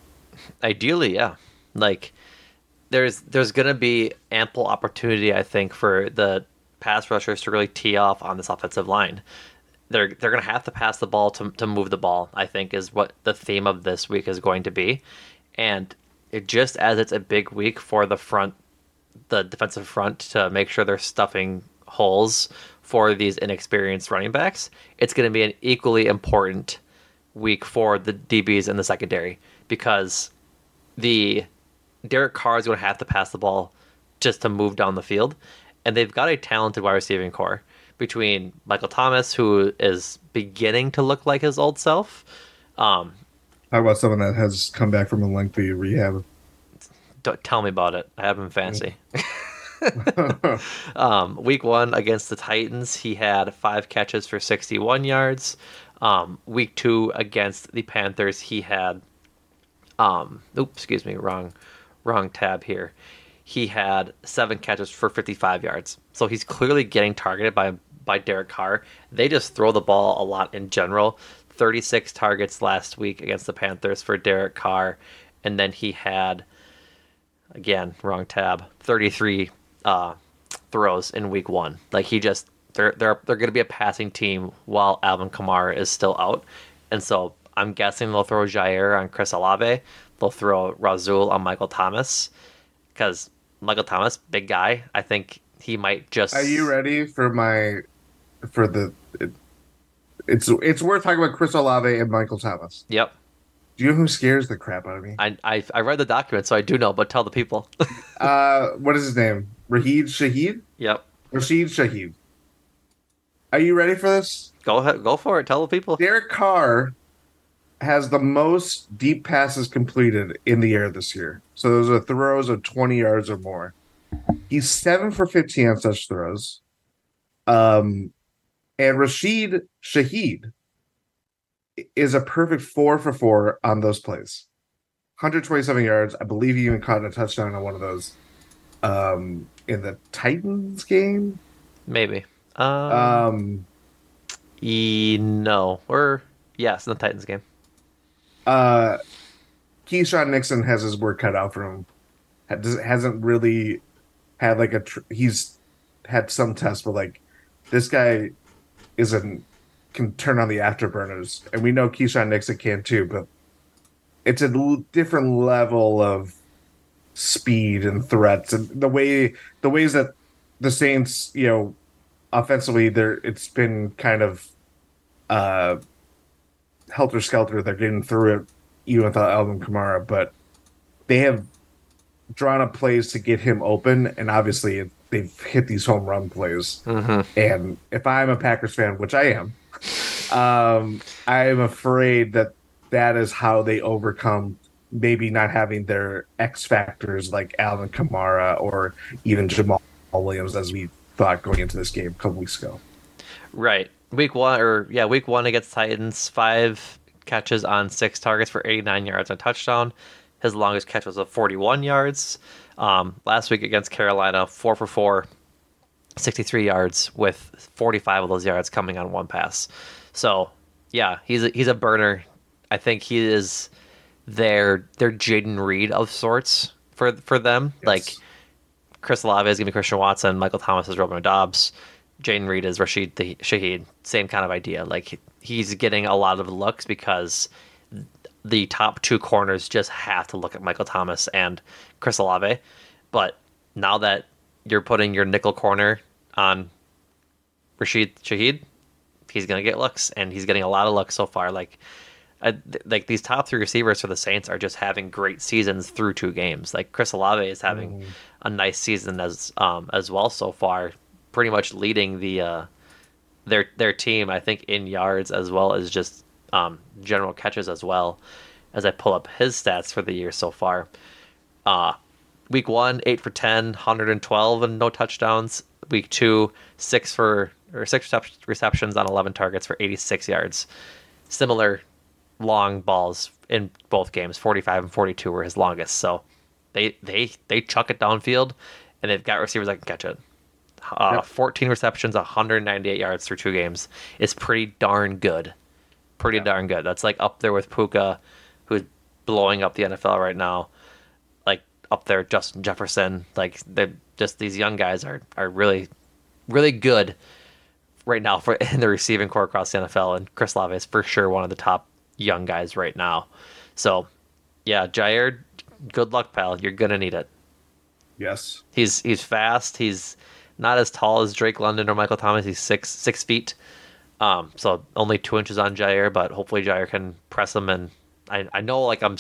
Ideally, yeah. Like, there's going to be ample opportunity, I think, for the pass rushers to really tee off on this offensive line. They're going to have to pass the ball to move the ball, I think, is what the theme of this week is going to be. And just as it's a big week for the defensive front to make sure they're stuffing holes for these inexperienced running backs, it's going to be an equally important week for the DBs and the secondary, because the Derek Carr is going to have to pass the ball just to move down the field. And they've got a talented wide receiving core between Michael Thomas, who is beginning to look like his old self. How about someone that has come back from a lengthy rehab? Don't tell me about it. I have him fancy. Week one against the Titans, he had 5 catches for 61 yards. Week two against the Panthers, he had... wrong tab here. He had 7 catches for 55 yards. So he's clearly getting targeted by Derek Carr. They just throw the ball a lot in general. 36 targets last week against the Panthers for Derek Carr. And then he had, again, wrong tab, 33 throws in week one. Like, he just, they're going to be a passing team while Alvin Kamara is still out. And so I'm guessing they'll throw Jaire on Chris Olave. They'll throw Razul on Michael Thomas. Because Michael Thomas, big guy, I think he might just... Are you ready for the... It's worth talking about Chris Olave and Michael Thomas. Yep. Do you know who scares the crap out of me? I read the document, so I do know, but tell the people. What is his name? Rashid Shaheed? Yep. Rashid Shaheed. Are you ready for this? Go ahead. Go for it. Tell the people. Derek Carr has the most deep passes completed in the air this year. So those are throws of 20 yards or more. He's 7 for 15 on such throws. And Rashid Shaheed is a perfect 4 for 4 on those plays. 127 yards. I believe he even caught a touchdown on one of those in the Titans game. Maybe. Yes, in the Titans game. Keyshawn Nixon has his work cut out for him. Hasn't really had he's had some tests, but this guy can turn on the afterburners, and we know Keyshawn Nixon can too, but it's a different level of speed and threats, and the ways that the Saints, offensively, it's been kind of helter-skelter. They're getting through it even without Alvin Kamara, but they have drawn up plays to get him open, and obviously they've hit these home run plays. Mm-hmm. And if I'm a Packers fan, which I am, I am afraid that is how they overcome maybe not having their X factors like Alvin Kamara or even Jamal Williams, as we thought going into this game a couple weeks ago. Right. Week one against Titans, 5 catches on 6 targets for 89 yards and a touchdown. His longest catch was 41 yards. Last week against Carolina, 4 for 4, 63 yards, with 45 of those yards coming on one pass. So, he's a burner. I think he is their Jayden Reed of sorts for them. Yes. Like, Chris Olave is going to be Christian Watson. Michael Thomas is Romeo Doubs. Jayden Reed is Rashid Shaheed. Same kind of idea. Like, he's getting a lot of looks because the top 2 corners just have to look at Michael Thomas and Chris Olave. But now that you're putting your nickel corner on Rashid Shaheed, he's going to get looks, and he's getting a lot of looks so far. Like these top three receivers for the Saints are just having great seasons through two games. Like Chris Olave is having a nice season as well so far, pretty much leading the their team, I think, in yards as well as just general catches as well. As I pull up his stats for the year so far, week one, 8 for 10, 112 and no touchdowns. Week two, 6 receptions on 11 targets for 86 yards. Similar long balls in both games. 45 and 42 were his longest. So they chuck it downfield, and they've got receivers that can catch it. 14 receptions, 198 yards through two games is pretty darn good. Darn good. That's like up there with Puka, who's blowing up the NFL right now. Like up there, Justin Jefferson. Like they're just, these young guys are really, really good right now for in the receiving core across the NFL. And Chris Olave is for sure one of the top young guys right now. So, yeah, Jaire, good luck, pal. You're gonna need it. Yes. He's fast. He's not as tall as Drake London or Michael Thomas. He's 6 feet. So only 2 inches on Jaire, but hopefully Jaire can press him. And I know, like, I'm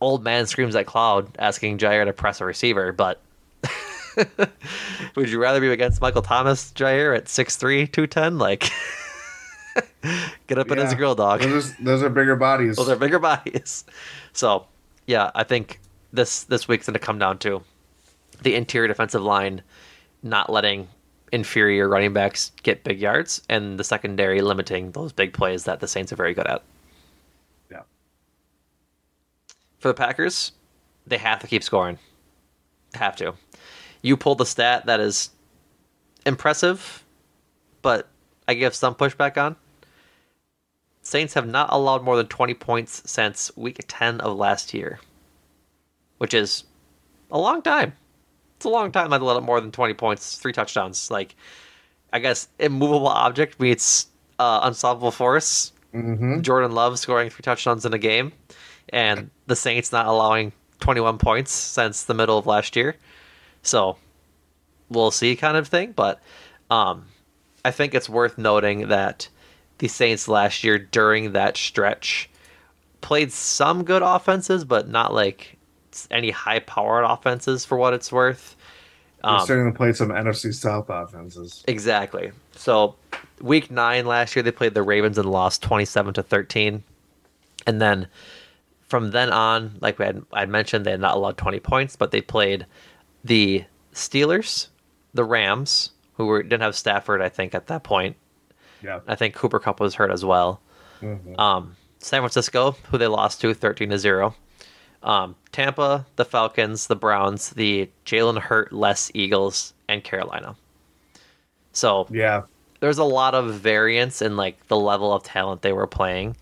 old man screams at cloud asking Jaire to press a receiver, but would you rather be against Michael Thomas, Jaire, at 6'3", 210? Like, get up in his grill, dog. Those are bigger bodies. So, yeah, I think this week's going to come down to the interior defensive line not letting inferior running backs get big yards, and the secondary limiting those big plays that the Saints are very good at. Yeah. For the Packers, they have to keep scoring. Have to. You pulled the stat that is impressive, but I give some pushback on. Saints have not allowed more than 20 points since week 10 of last year, which is a long time. It's a long time I'd let up more than 20 points, 3 touchdowns. Like, I guess immovable object meets unsolvable force. Mm-hmm. Jordan Love scoring 3 touchdowns in a game, and the Saints not allowing 21 points since the middle of last year. So we'll see, kind of thing. But I think it's worth noting that the Saints last year during that stretch played some good offenses, but not like any high-powered offenses for what it's worth. They're starting to play some NFC South offenses. Exactly. So week 9 last year, they played the Ravens and lost 27-13. And then from then on, like I mentioned, they had not allowed 20 points, but they played the Steelers, the Rams, who didn't have Stafford, I think, at that point. Yeah. I think Cooper Kupp was hurt as well. Mm-hmm. San Francisco, who they lost to 13-0. Tampa, the Falcons, the Browns, the Jalen Hurt-less Eagles, and Carolina. So yeah, there's a lot of variance in like the level of talent they were playing.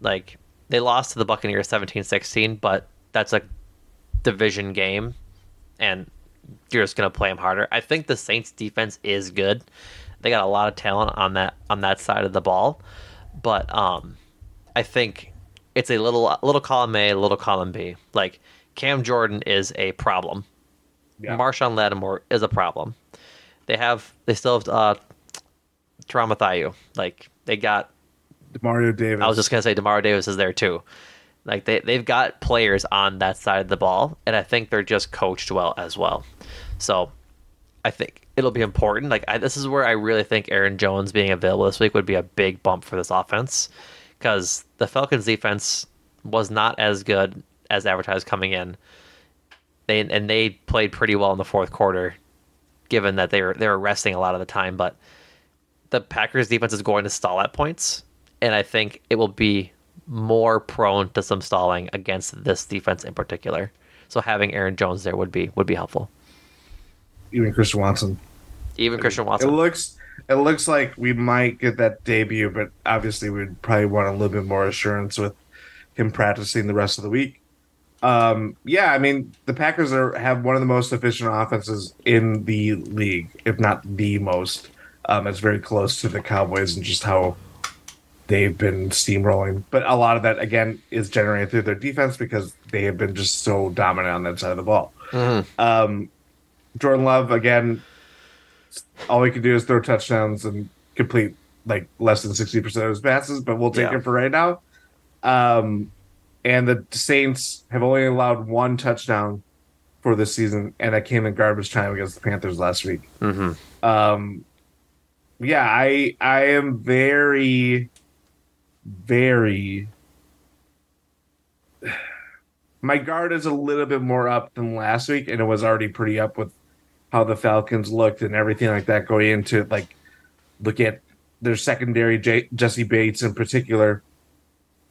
Like they lost to the Buccaneers 17-16, but that's a division game, and you're just gonna play them harder. I think the Saints' defense is good. They got a lot of talent on that side of the ball, but I think it's a little column A, a little column B. Like, Cam Jordan is a problem. Yeah. Marshawn Lattimore is a problem. They still have Tyrann Mathieu. Like, they got Demario Davis. I was just gonna say Demario Davis is there too. Like they've got players on that side of the ball, and I think they're just coached well as well. So I think it'll be important. Like this is where I really think Aaron Jones being available this week would be a big bump for this offense, because the Falcons' defense was not as good as advertised coming in. They played pretty well in the fourth quarter, given that they were resting a lot of the time. But the Packers' defense is going to stall at points, and I think it will be more prone to some stalling against this defense in particular. So having Aaron Jones there would be helpful. Even Christian Watson. It looks like we might get that debut, but obviously we'd probably want a little bit more assurance with him practicing the rest of the week. Yeah, I mean, the Packers have one of the most efficient offenses in the league, if not the most. It's very close to the Cowboys and just how they've been steamrolling. But a lot of that, again, is generated through their defense because they have been just so dominant on that side of the ball. Mm-hmm. Jordan Love, again, all he can do is throw touchdowns and complete like less than 60% of his passes, but we'll take it for right now. And the Saints have only allowed one touchdown for this season, and that came in garbage time against the Panthers last week. I am very, very... My guard is a little bit more up than last week, and it was already pretty up with how the Falcons looked and everything like that going into it. Like, look at their secondary, Jesse Bates in particular.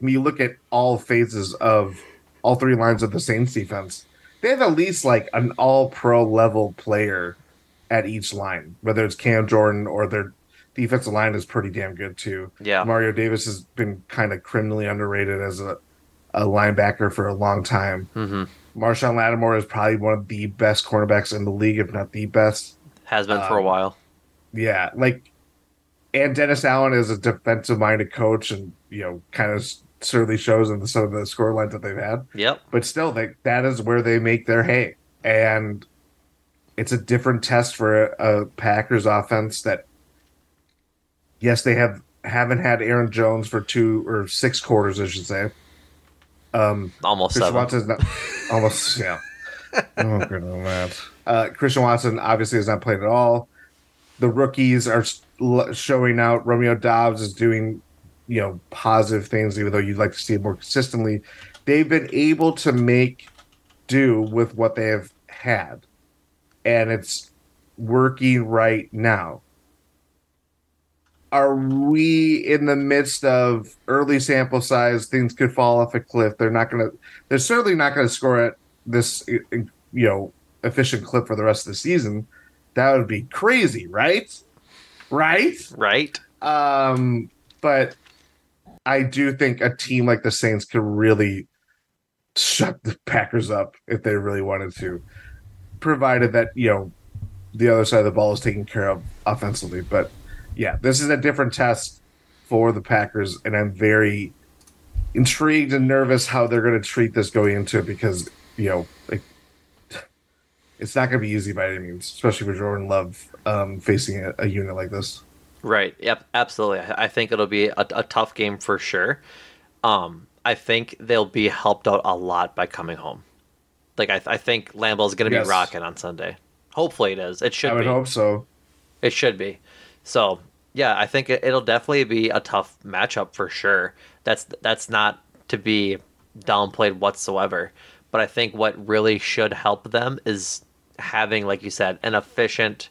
I mean, you look at all phases of all three lines of the Saints defense. They have at least like an all-pro level player at each line, whether it's Cam Jordan or their defensive line is pretty damn good too. Yeah, Demario Davis has been kind of criminally underrated as a linebacker for a long time. Marshawn Lattimore is probably one of the best cornerbacks in the league, if not the best. Has been for a while. Yeah, like, and Dennis Allen is a defensive-minded coach, and you know, kind of certainly shows in some of the scorelines that they've had. But still, that is where they make their hay, and it's a different test for a Packers offense that, yes, they haven't had Aaron Jones for 2 or 6 quarters, I should say. Almost Christian 7. Watson's not, almost, yeah. Oh, good on that. Christian Watson obviously has not played at all. The rookies are showing out. Romeo Doubs is doing, you know, positive things, even though you'd like to see it more consistently. They've been able to make do with what they have had, and it's working right now. Are we in the midst of early sample size? Things could fall off a cliff. They're certainly not going to score at this, you know, efficient clip for the rest of the season. That would be crazy, right? But I do think a team like the Saints could really shut the Packers up if they really wanted to, provided that, you know, the other side of the ball is taken care of offensively, but. Yeah, this is a different test for the Packers, and I'm very intrigued and nervous how they're going to treat this going into it because, you know, like, it's not going to be easy by any means, especially with Jordan Love facing a unit like this. Right. Yep. Absolutely. I think it'll be a tough game for sure. I think they'll be helped out a lot by coming home. Like, I think Lambeau's going to be rocking on Sunday. Hopefully it is. It should be. I would hope so. It should be. So, yeah, I think it'll definitely be a tough matchup for sure. That's not to be downplayed whatsoever. But I think what really should help them is having, like you said, an efficient,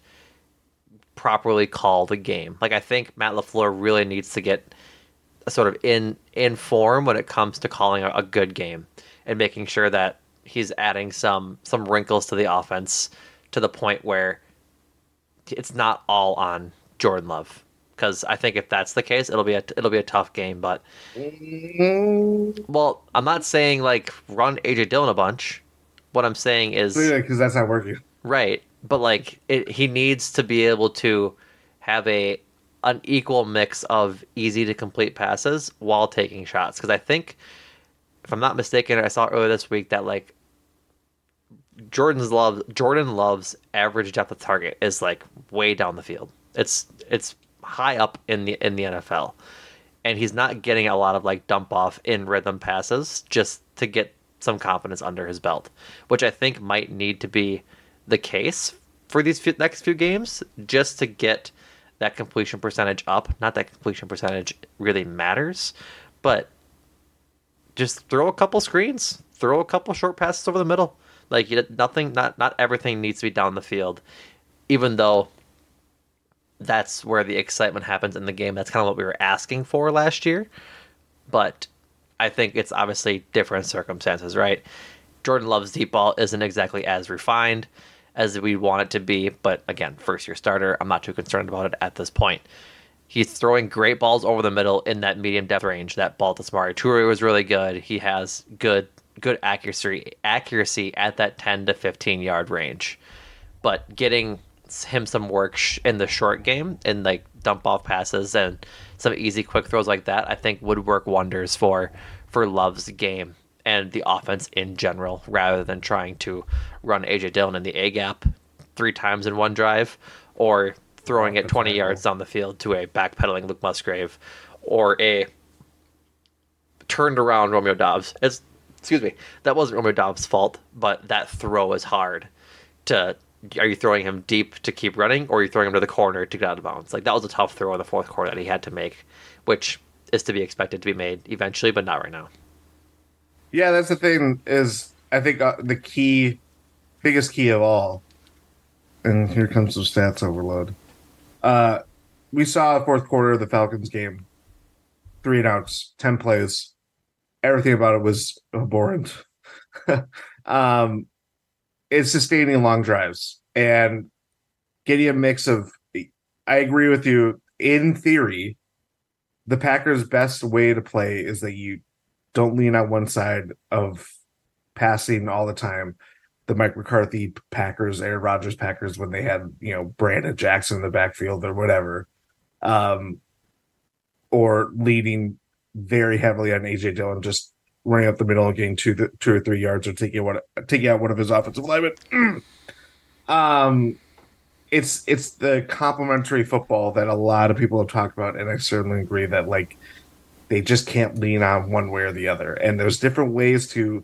properly called game. Like, I think Matt LaFleur really needs to get sort of in form when it comes to calling a good game and making sure that he's adding some wrinkles to the offense to the point where it's not all on Jordan Love, because I think if that's the case, it'll be a tough game. But well, I'm not saying like run AJ Dillon a bunch. What I'm saying is because that's not working, right? But like he needs to be able to have an equal mix of easy to complete passes while taking shots. Because I think, if I'm not mistaken, I saw earlier this week that like Jordan Love's average depth of target is like way down the field. It's high up in the NFL, and he's not getting a lot of like dump off in rhythm passes just to get some confidence under his belt, which I think might need to be the case for these next few games just to get that completion percentage up. Not that completion percentage really matters, but just throw a couple screens, throw a couple short passes over the middle. Like nothing, not everything needs to be down the field, even though. That's where the excitement happens in the game. That's kind of what we were asking for last year. But I think it's obviously different circumstances, right? Jordan Love's deep ball isn't exactly as refined as we want it to be. But again, first-year starter, I'm not too concerned about it at this point. He's throwing great balls over the middle in that medium depth range. That ball to Samari Toure was really good. He has good accuracy at that 10 to 15-yard range. But getting him some work in the short game and like dump off passes and some easy quick throws like that, I think would work wonders for Love's game and the offense in general, rather than trying to run AJ Dillon in the A gap, three times in one drive, or throwing it 20 yards down the field to a backpedaling Luke Musgrave, or a turned around Romeo Doubs. That wasn't Romeo Doubs' fault, but that throw is hard. Are you throwing him deep to keep running, or are you throwing him to the corner to get out of bounds? Like, that was a tough throw in the fourth quarter that he had to make, which is to be expected to be made eventually, but not right now. Yeah, that's the thing is, I think the biggest key of all, and here comes the stats overload. We saw the fourth quarter of the Falcons game, 3 and outs, 10 plays. Everything about it was abhorrent. It's sustaining long drives and getting a mix of, I agree with you, in theory, the Packers' best way to play is that you don't lean on one side of passing all the time. The Mike McCarthy Packers, Aaron Rodgers Packers, when they had, Brandon Jackson in the backfield or whatever, or leading very heavily on AJ Dillon, just running up the middle and getting two or three yards or taking out one of his offensive linemen. It's the complementary football that a lot of people have talked about, and I certainly agree that they just can't lean on one way or the other. And there's different ways to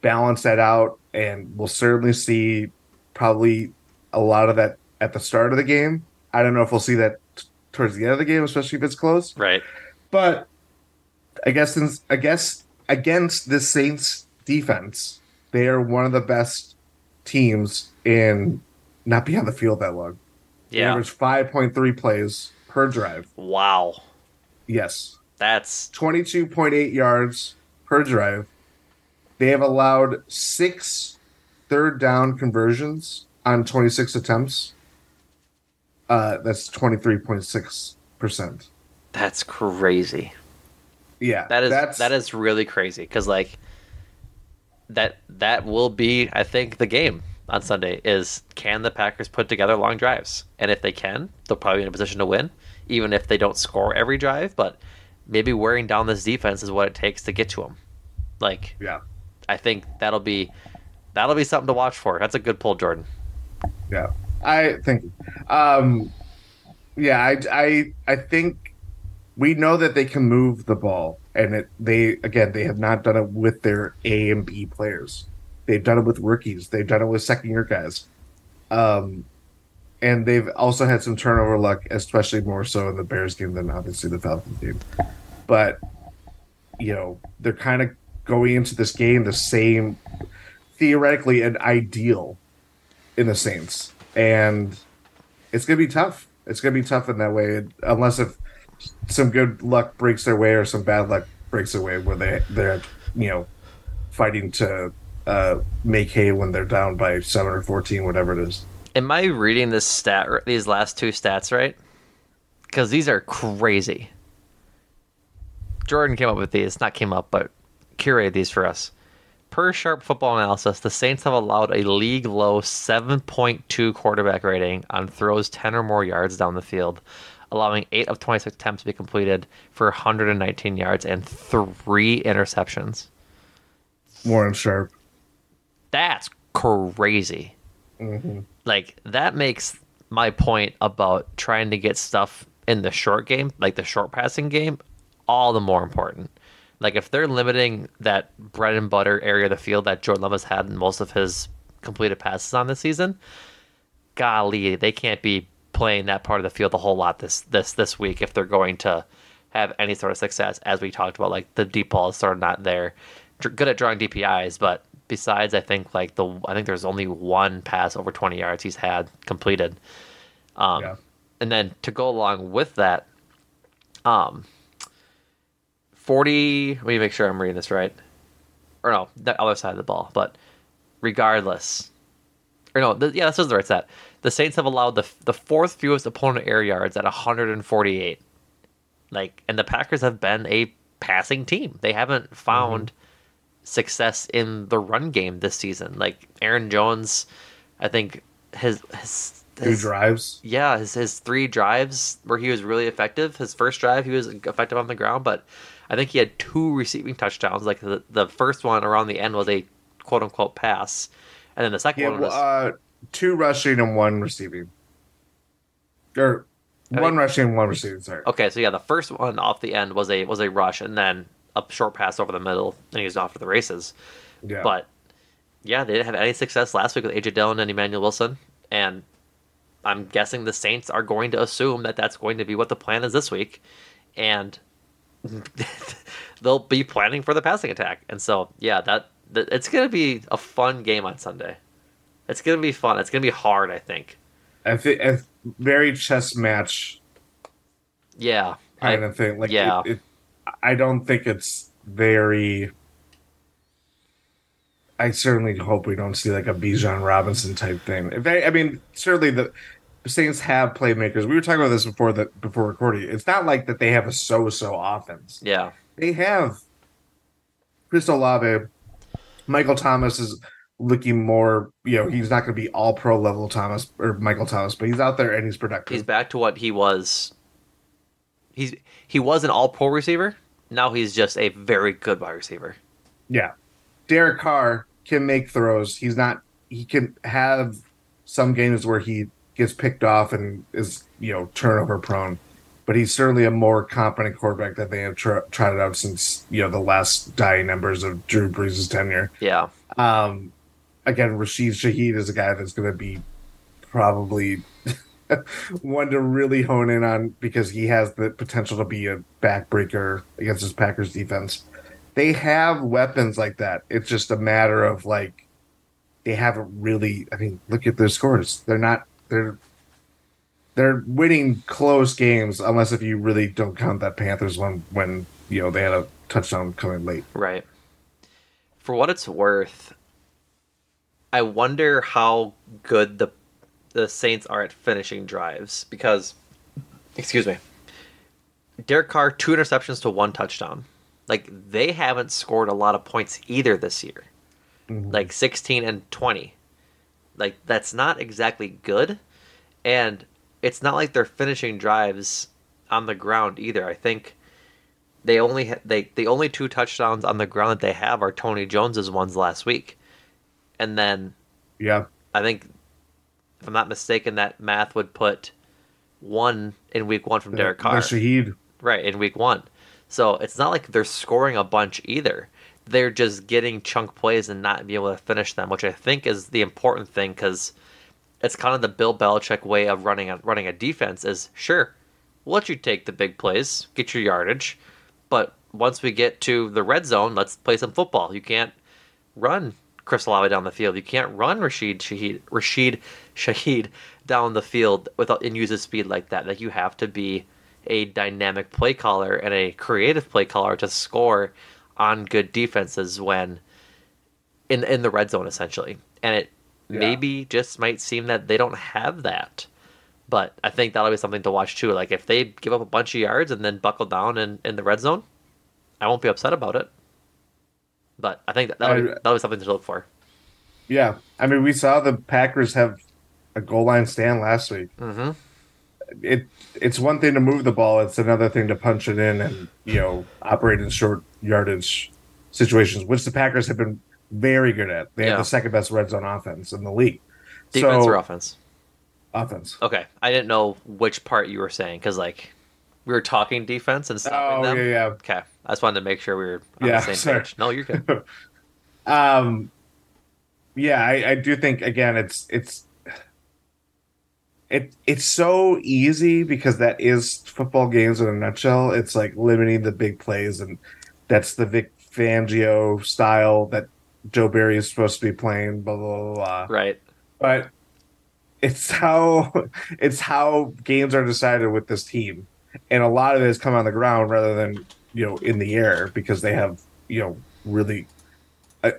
balance that out, and we'll certainly see probably a lot of that at the start of the game. I don't know if we'll see that towards the end of the game, especially if it's close. Right. But I guess against the Saints defense, they are one of the best teams in not being on the field that long. Yeah. They average 5.3 plays per drive. Wow. Yes. That's 22.8 yards per drive. They have allowed 6 third-down conversions on 26 attempts. That's 23.6%. That's crazy. Yeah, that is really crazy because that will be, I think, the game on Sunday is, can the Packers put together long drives? And if they can, they'll probably be in a position to win, even if they don't score every drive. But maybe wearing down this defense is what it takes to get to them. Yeah. I think that'll be something to watch for. That's a good pull, Jordan. Yeah, I think. I think we know that they can move the ball, and they have not done it with their A and B players. They've done it with rookies. They've done it with second-year guys, and they've also had some turnover luck, especially more so in the Bears game than obviously the Falcons game. But they're kind of going into this game the same, theoretically, an ideal in the Saints. And it's going to be tough. It's going to be tough in that way, unless if some good luck breaks their way or some bad luck breaks their way where they're fighting to make hay when they're down by 7 or 14, whatever it is. Am I reading this stat, these last two stats right? Because these are crazy. Jordan came up with these. Not came up, but curated these for us. Per Sharp Football Analysis, the Saints have allowed a league-low 7.2 quarterback rating on throws 10 or more yards down the field, allowing 8 of 26 attempts to be completed for 119 yards and 3 interceptions. Warren Sharp. That's crazy. Mm-hmm. That makes my point about trying to get stuff in the short game, the short passing game, all the more important. If they're limiting that bread and butter area of the field that Jordan Love has had in most of his completed passes on this season, golly, they can't be playing that part of the field a whole lot this week if they're going to have any sort of success. As we talked about, the deep ball is sort of not there. Good at drawing DPIs, but besides, I think there's only one pass over 20 yards he's had completed. Yeah. And then to go along with that, 40, let me make sure I'm reading this right. Or no, the other side of the ball. But regardless. Or no, this is the right stat. The Saints have allowed the fourth fewest opponent air yards at 148. And the Packers have been a passing team. They haven't found success in the run game this season. Aaron Jones, I think his 2 drives. Yeah, his 3 drives where he was really effective. His first drive, he was effective on the ground, but I think he had 2 receiving touchdowns. The first one around the end was a quote-unquote pass, and then the second one was two rushing and one receiving. Or one rushing and one receiving, sorry. Okay, so yeah, the first one off the end was a rush, and then a short pass over the middle, and he was off to the races. Yeah. But, yeah, they didn't have any success last week with AJ Dillon and Emmanuel Wilson, and I'm guessing the Saints are going to assume that that's going to be what the plan is this week, and they'll be planning for the passing attack. And so, yeah, that it's going to be a fun game on Sunday. It's going to be fun. It's going to be hard, I think. A very chess match. Yeah. Kind of thing. Like, yeah. I don't think it's very... I certainly hope we don't see like a Bijan Robinson type thing. Certainly the Saints have playmakers. We were talking about this before recording. It's not like that they have a so-so offense. Yeah. They have Chris Olave. Michael Thomas is looking more, he's not going to be all pro level Thomas or Michael Thomas, but he's out there and he's productive. He's back to what he was. He was an all pro receiver. Now he's just a very good wide receiver. Yeah. Derek Carr can make throws. He can have some games where he gets picked off and is, turnover prone, but he's certainly a more competent quarterback that they have trotted out since, the last dying embers of Drew Brees' tenure. Yeah. Again, Rashid Shaheed is a guy that's going to be probably one to really hone in on because he has the potential to be a backbreaker against his Packers defense. They have weapons like that. It's just a matter of like they haven't really. Look at their scores. They're not. They're winning close games unless if you really don't count that Panthers one when they had a touchdown coming late. Right. For what it's worth, I wonder how good the Saints are at finishing drives because, excuse me, Derek Carr 2 interceptions to 1 touchdown. Like, they haven't scored a lot of points either this year. Mm-hmm. Like, 16 and 20. Like, that's not exactly good. And it's not like they're finishing drives on the ground either. I think they only the only 2 touchdowns on the ground that they have are Tony Jones's ones last week. And then... Yeah. I think, if I'm not mistaken, that math would put 1 in week 1 from Derek Carr. Shaheed. Right, in week 1. So it's not like they're scoring a bunch either. They're just getting chunk plays and not being able to finish them, which I think is the important thing because it's kind of the Bill Belichick way of running a defense is, sure, we'll let you take the big plays, get your yardage, but once we get to the red zone, let's play some football. You can't run Chris Olave down the field. You can't run Rashid Shaheed down the field and use his speed like that. Like, you have to be a dynamic play caller and a creative play caller to score on good defenses when in the red zone, essentially. And it maybe just might seem that they don't have that. But I think that'll be something to watch, too. Like, if they give up a bunch of yards and then buckle down in the red zone, I won't be upset about it. But I think that'll be something to look for. Yeah. We saw the Packers have a goal line stand last week. Mm-hmm. It's one thing to move the ball. It's another thing to punch it in and, operate in short yardage situations, which the Packers have been very good at. They have the second best red zone offense in the league. Defense or offense? Offense. Okay. I didn't know which part you were saying because, like, we were talking defense and stopping them. Oh, yeah. Okay. I just wanted to make sure we were on the same page. No, you're good. I do think, again, It's so easy because that is football games in a nutshell. It's like limiting the big plays, and that's the Vic Fangio style that Joe Barry is supposed to be playing. Blah blah blah. Right, but it's how games are decided with this team, and a lot of it has come on the ground rather than in the air because they have really a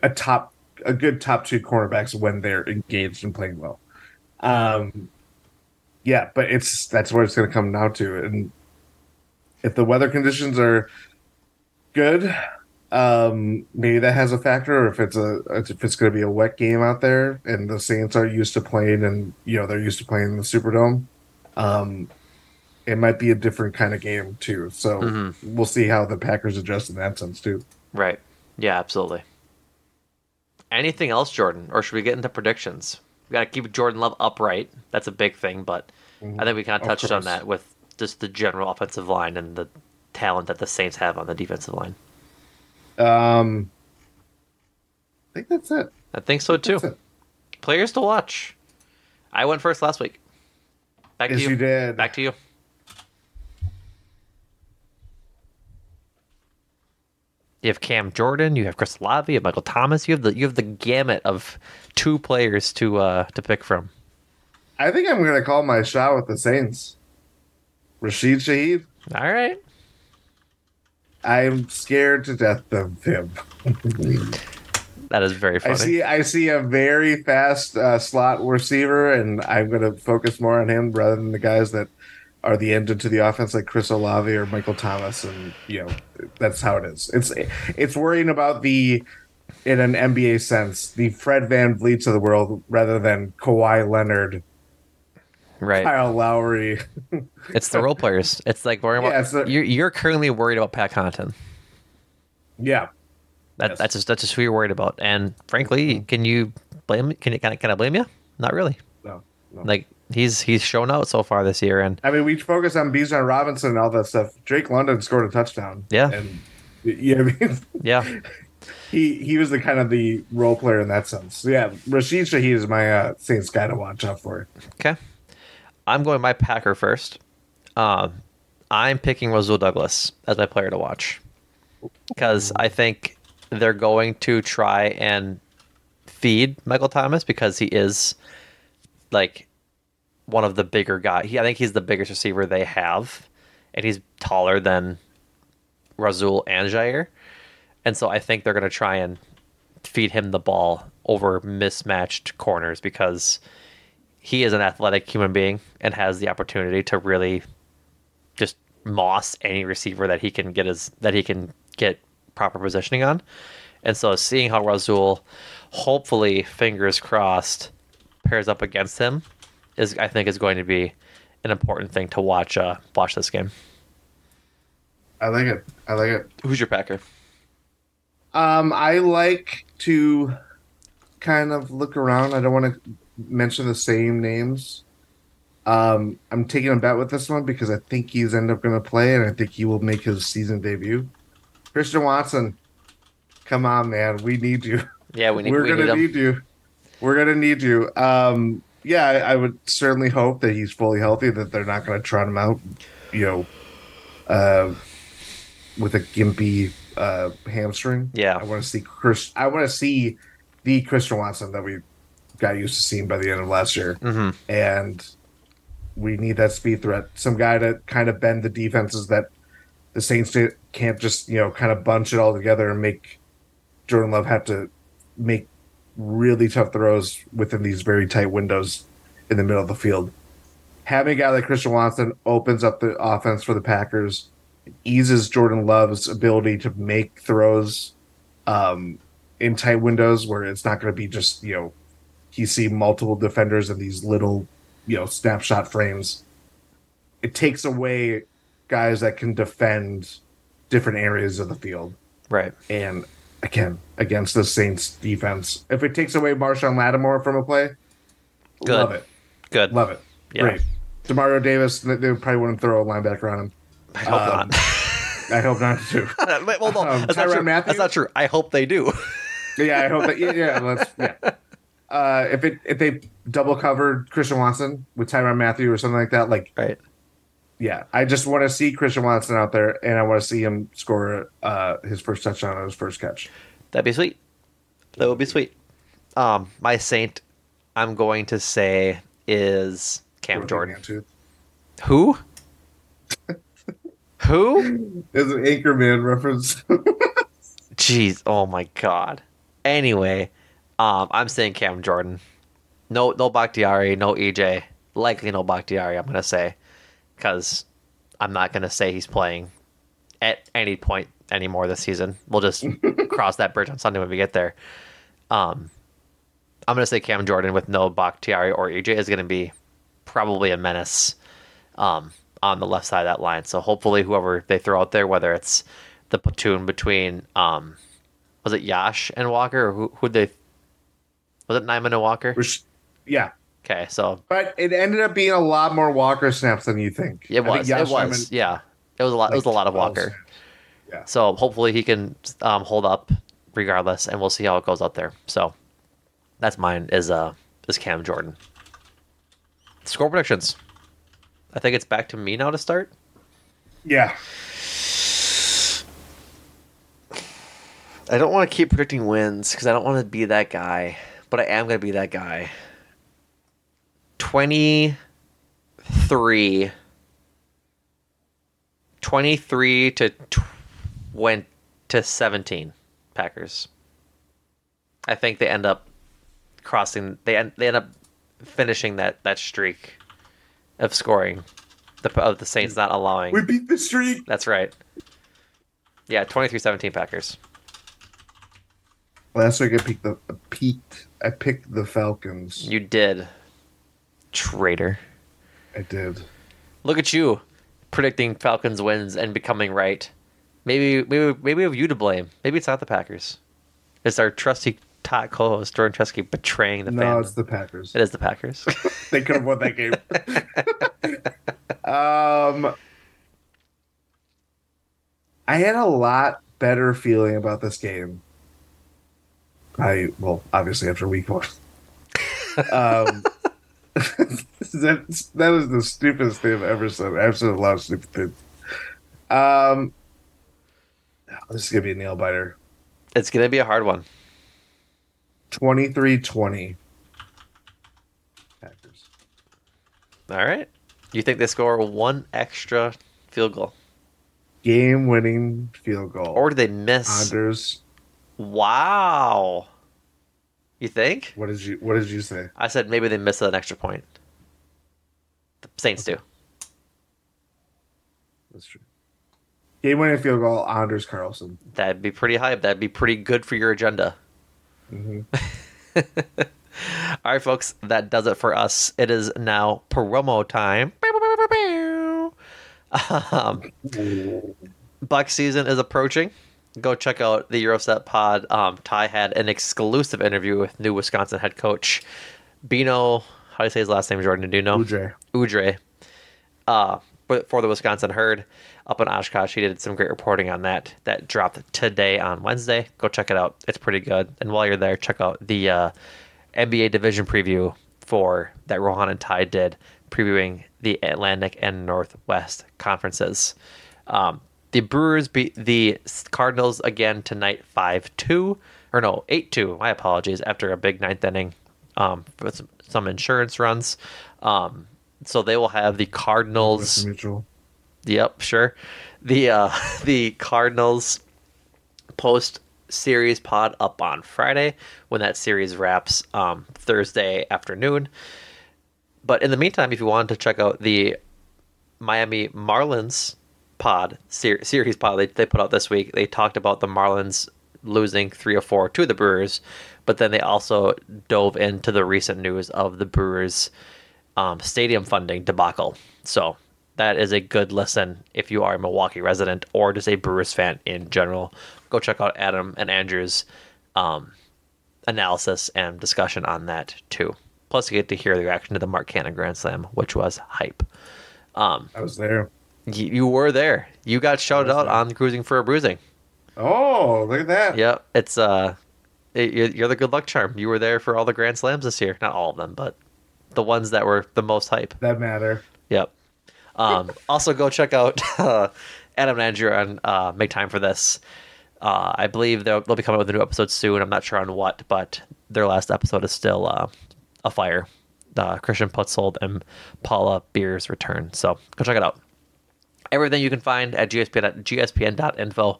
good top 2 cornerbacks when they're engaged and playing well. Yeah, but that's what it's going to come down to. And if the weather conditions are good, maybe that has a factor. Or if it's going to be a wet game out there, and the Saints are used to playing, and they're used to playing in the Superdome, it might be a different kind of game too. So we'll see how the Packers adjust in that sense too. Right. Yeah. Absolutely. Anything else, Jordan? Or should we get into predictions? We got to keep Jordan Love upright. That's a big thing, but I think we kind of touched on that with just the general offensive line and the talent that the Saints have on the defensive line. I think that's it. I think so, too. Players to watch. I went first last week. Back to you. You did. Back to you. You have Cam Jordan, you have Chris Olave, you have Michael Thomas. You have the gamut of two players to pick from. I think I'm going to call my shot with the Saints. Rashid Shaheed. All right. I'm scared to death of him. That is very funny. I see a very fast slot receiver, and I'm going to focus more on him rather than the guys that are the engine to the offense like Chris Olave or Michael Thomas, and that's how it is. It's worrying about the, in an NBA sense, the Fred VanVleets of the world rather than Kawhi Leonard, right? Kyle Lowry. It's the role players. It's like worrying about you're currently worried about Pat Connaughton. Yeah, that's just who you're worried about. And frankly, can you blame? Can I blame you? Not really. No. Like. He's shown out so far this year, and I mean we focus on Bijan Robinson and all that stuff. Drake London scored a touchdown. Yeah, and you know what I mean? Yeah, he was the kind of the role player in that sense. So yeah, Rashid Shaheed is my Saints guy to watch out for. Okay, I'm going my Packer first. I'm picking Rasul Douglas as my player to watch because I think they're going to try and feed Michael Thomas because he is like. One of the bigger guys. I think he's the biggest receiver they have, and he's taller than Rasul and Jaire. And so I think they're going to try and feed him the ball over mismatched corners because he is an athletic human being and has the opportunity to really just moss any receiver that he can get proper positioning on. And so seeing how Rasul, hopefully, fingers crossed, pairs up against him, I think is going to be an important thing to watch. Watch this game. I like it. Who's your Packer? I like to kind of look around. I don't want to mention the same names. I'm taking a bet with this one because I think he's end up going to play, and I think he will make his season debut. Christian Watson, come on, man, we need you. Yeah, We're going to need you. We're going to need you. Yeah, I would certainly hope that he's fully healthy, that they're not going to trot him out, with a gimpy hamstring. Yeah, I want to see the Christian Watson that we got used to seeing by the end of last year, and we need that speed threat, some guy to kind of bend the defenses that the Saints can't just kind of bunch it all together and make Jordan Love have to make. Really tough throws within these very tight windows in the middle of the field. Having a guy like Christian Watson opens up the offense for the Packers, eases Jordan Love's ability to make throws in tight windows where it's not going to be just, he see multiple defenders in these little, snapshot frames. It takes away guys that can defend different areas of the field. Right. And against the Saints defense. If it takes away Marshawn Lattimore from a play, good. Love it. Good. Love it. Yeah. Great. Demario Davis, they probably wouldn't throw a linebacker on him. I hope not. I hope not, too. Well, no, Tyrann Mathieu? That's not true. I hope they do. Yeah, I hope that. Yeah. If they double covered Christian Watson with Tyrann Mathieu or something like that, right. Yeah, I just want to see Christian Watson out there, and I want to see him score his first touchdown on his first catch. That'd be sweet. That would be sweet. My Saint, I'm going to say, is Cam Jordan. Who? Who? It's an Anchorman reference. Jeez, oh my God. Anyway, I'm saying Cam Jordan. No Bakhtiari, no EJ. Likely no Bakhtiari, I'm going to say. Because I'm not going to say he's playing at any point anymore this season. We'll just cross that bridge on Sunday when we get there. I'm going to say Cam Jordan with no Bakhtiari or EJ is going to be probably a menace on the left side of that line. So hopefully whoever they throw out there, whether it's the platoon between, was it Yash and Walker? Or who'd they? Was it Nyman and Walker? Yeah. Okay, so. But it ended up being a lot more Walker snaps than you think. It was. Yeah. It was a lot. Like, it was a lot of Walker. Snaps. Yeah. So hopefully he can hold up regardless, and we'll see how it goes out there. So that's mine is Cam Jordan. Score predictions. I think it's back to me now to start. Yeah. I don't want to keep predicting wins because I don't want to be that guy, but I am going to be that guy. 23 to 17 Packers. I think they end up crossing. They end up finishing that streak of scoring of the Saints not allowing. We beat the streak. That's right. Yeah, 23-17 Packers. Last week I picked the Falcons. You did. Traitor. I did. Look at you predicting Falcons wins and becoming right. Maybe we have you to blame. Maybe it's not the Packers. It's our trusty Tot co-host Jordan Troisky betraying the fans. No, it's the Packers. It is the Packers. They could have won that game. I had a lot better feeling about this game. Obviously after week one. That was the stupidest thing I've ever said. I've said a lot of stupid things. This is gonna be a nail biter. It's gonna be a hard one. 23-20. Packers. All right. You think they score one extra field goal? Game-winning field goal. Or do they miss? Anders. Wow. You think? What did you say? I said maybe they miss an extra point. The Saints do. That's true. Game-winning field goal, Anders Carlson. That'd be pretty hype. That'd be pretty good for your agenda. Mm-hmm. All right, folks, that does it for us. It is now promo time. Buck season is approaching. Go check out the Eurostep pod. Ty had an exclusive interview with new Wisconsin head coach Bino. How do you say his last name, Jordan? Do you know? Udre. For the Wisconsin Herd up in Oshkosh. He did some great reporting on that. That dropped today on Wednesday. Go check it out. It's pretty good. And while you're there, check out the NBA division preview for that Rohan and Ty did, previewing the Atlantic and Northwest conferences. The Brewers beat the Cardinals again tonight 8-2. My apologies. After a big ninth inning with some insurance runs. So they will have the Cardinals. Yep, sure. The Cardinals post series pod up on Friday when that series wraps Thursday afternoon. But in the meantime, if you wanted to check out the Miami Marlins pod series pod they put out this week, they talked about the Marlins losing 3-4 to the Brewers, but then they also dove into the recent news of the Brewers stadium funding debacle. So that is a good listen if you are a Milwaukee resident or just a Brewers fan in general. Go check out Adam and Andrew's analysis and discussion on that too. Plus, you get to hear the reaction to the Mark Cannon Grand Slam, which was hype. I was there. You were there. You got shouted out on Cruising for a Bruising. Oh, look at that. Yep, it's you're the good luck charm. You were there for all the Grand Slams this year. Not all of them, but the ones that were the most hype. That matter. Yep. Also, go check out Adam and Andrew and Make Time for This. I believe they'll be coming up with a new episode soon. I'm not sure on what, but their last episode is still a fire. Christian Putzold and Paula Beer's return. So go check it out. Everything you can find at gspn.info.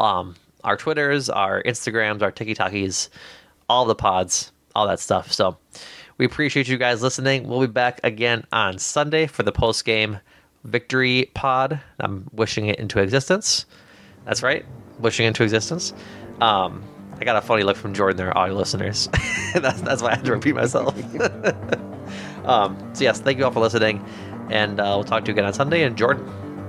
Our Twitters, our Instagrams, our Tiki-Takis, all the pods, all that stuff. So we appreciate you guys listening. We'll be back again on Sunday for the post-game victory pod. I'm wishing it into existence. That's right. Wishing into existence. I got a funny look from Jordan there, all your listeners. that's why I had to repeat myself. So yes, thank you all for listening. And we'll talk to you again on Sunday. And Jordan,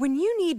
When you need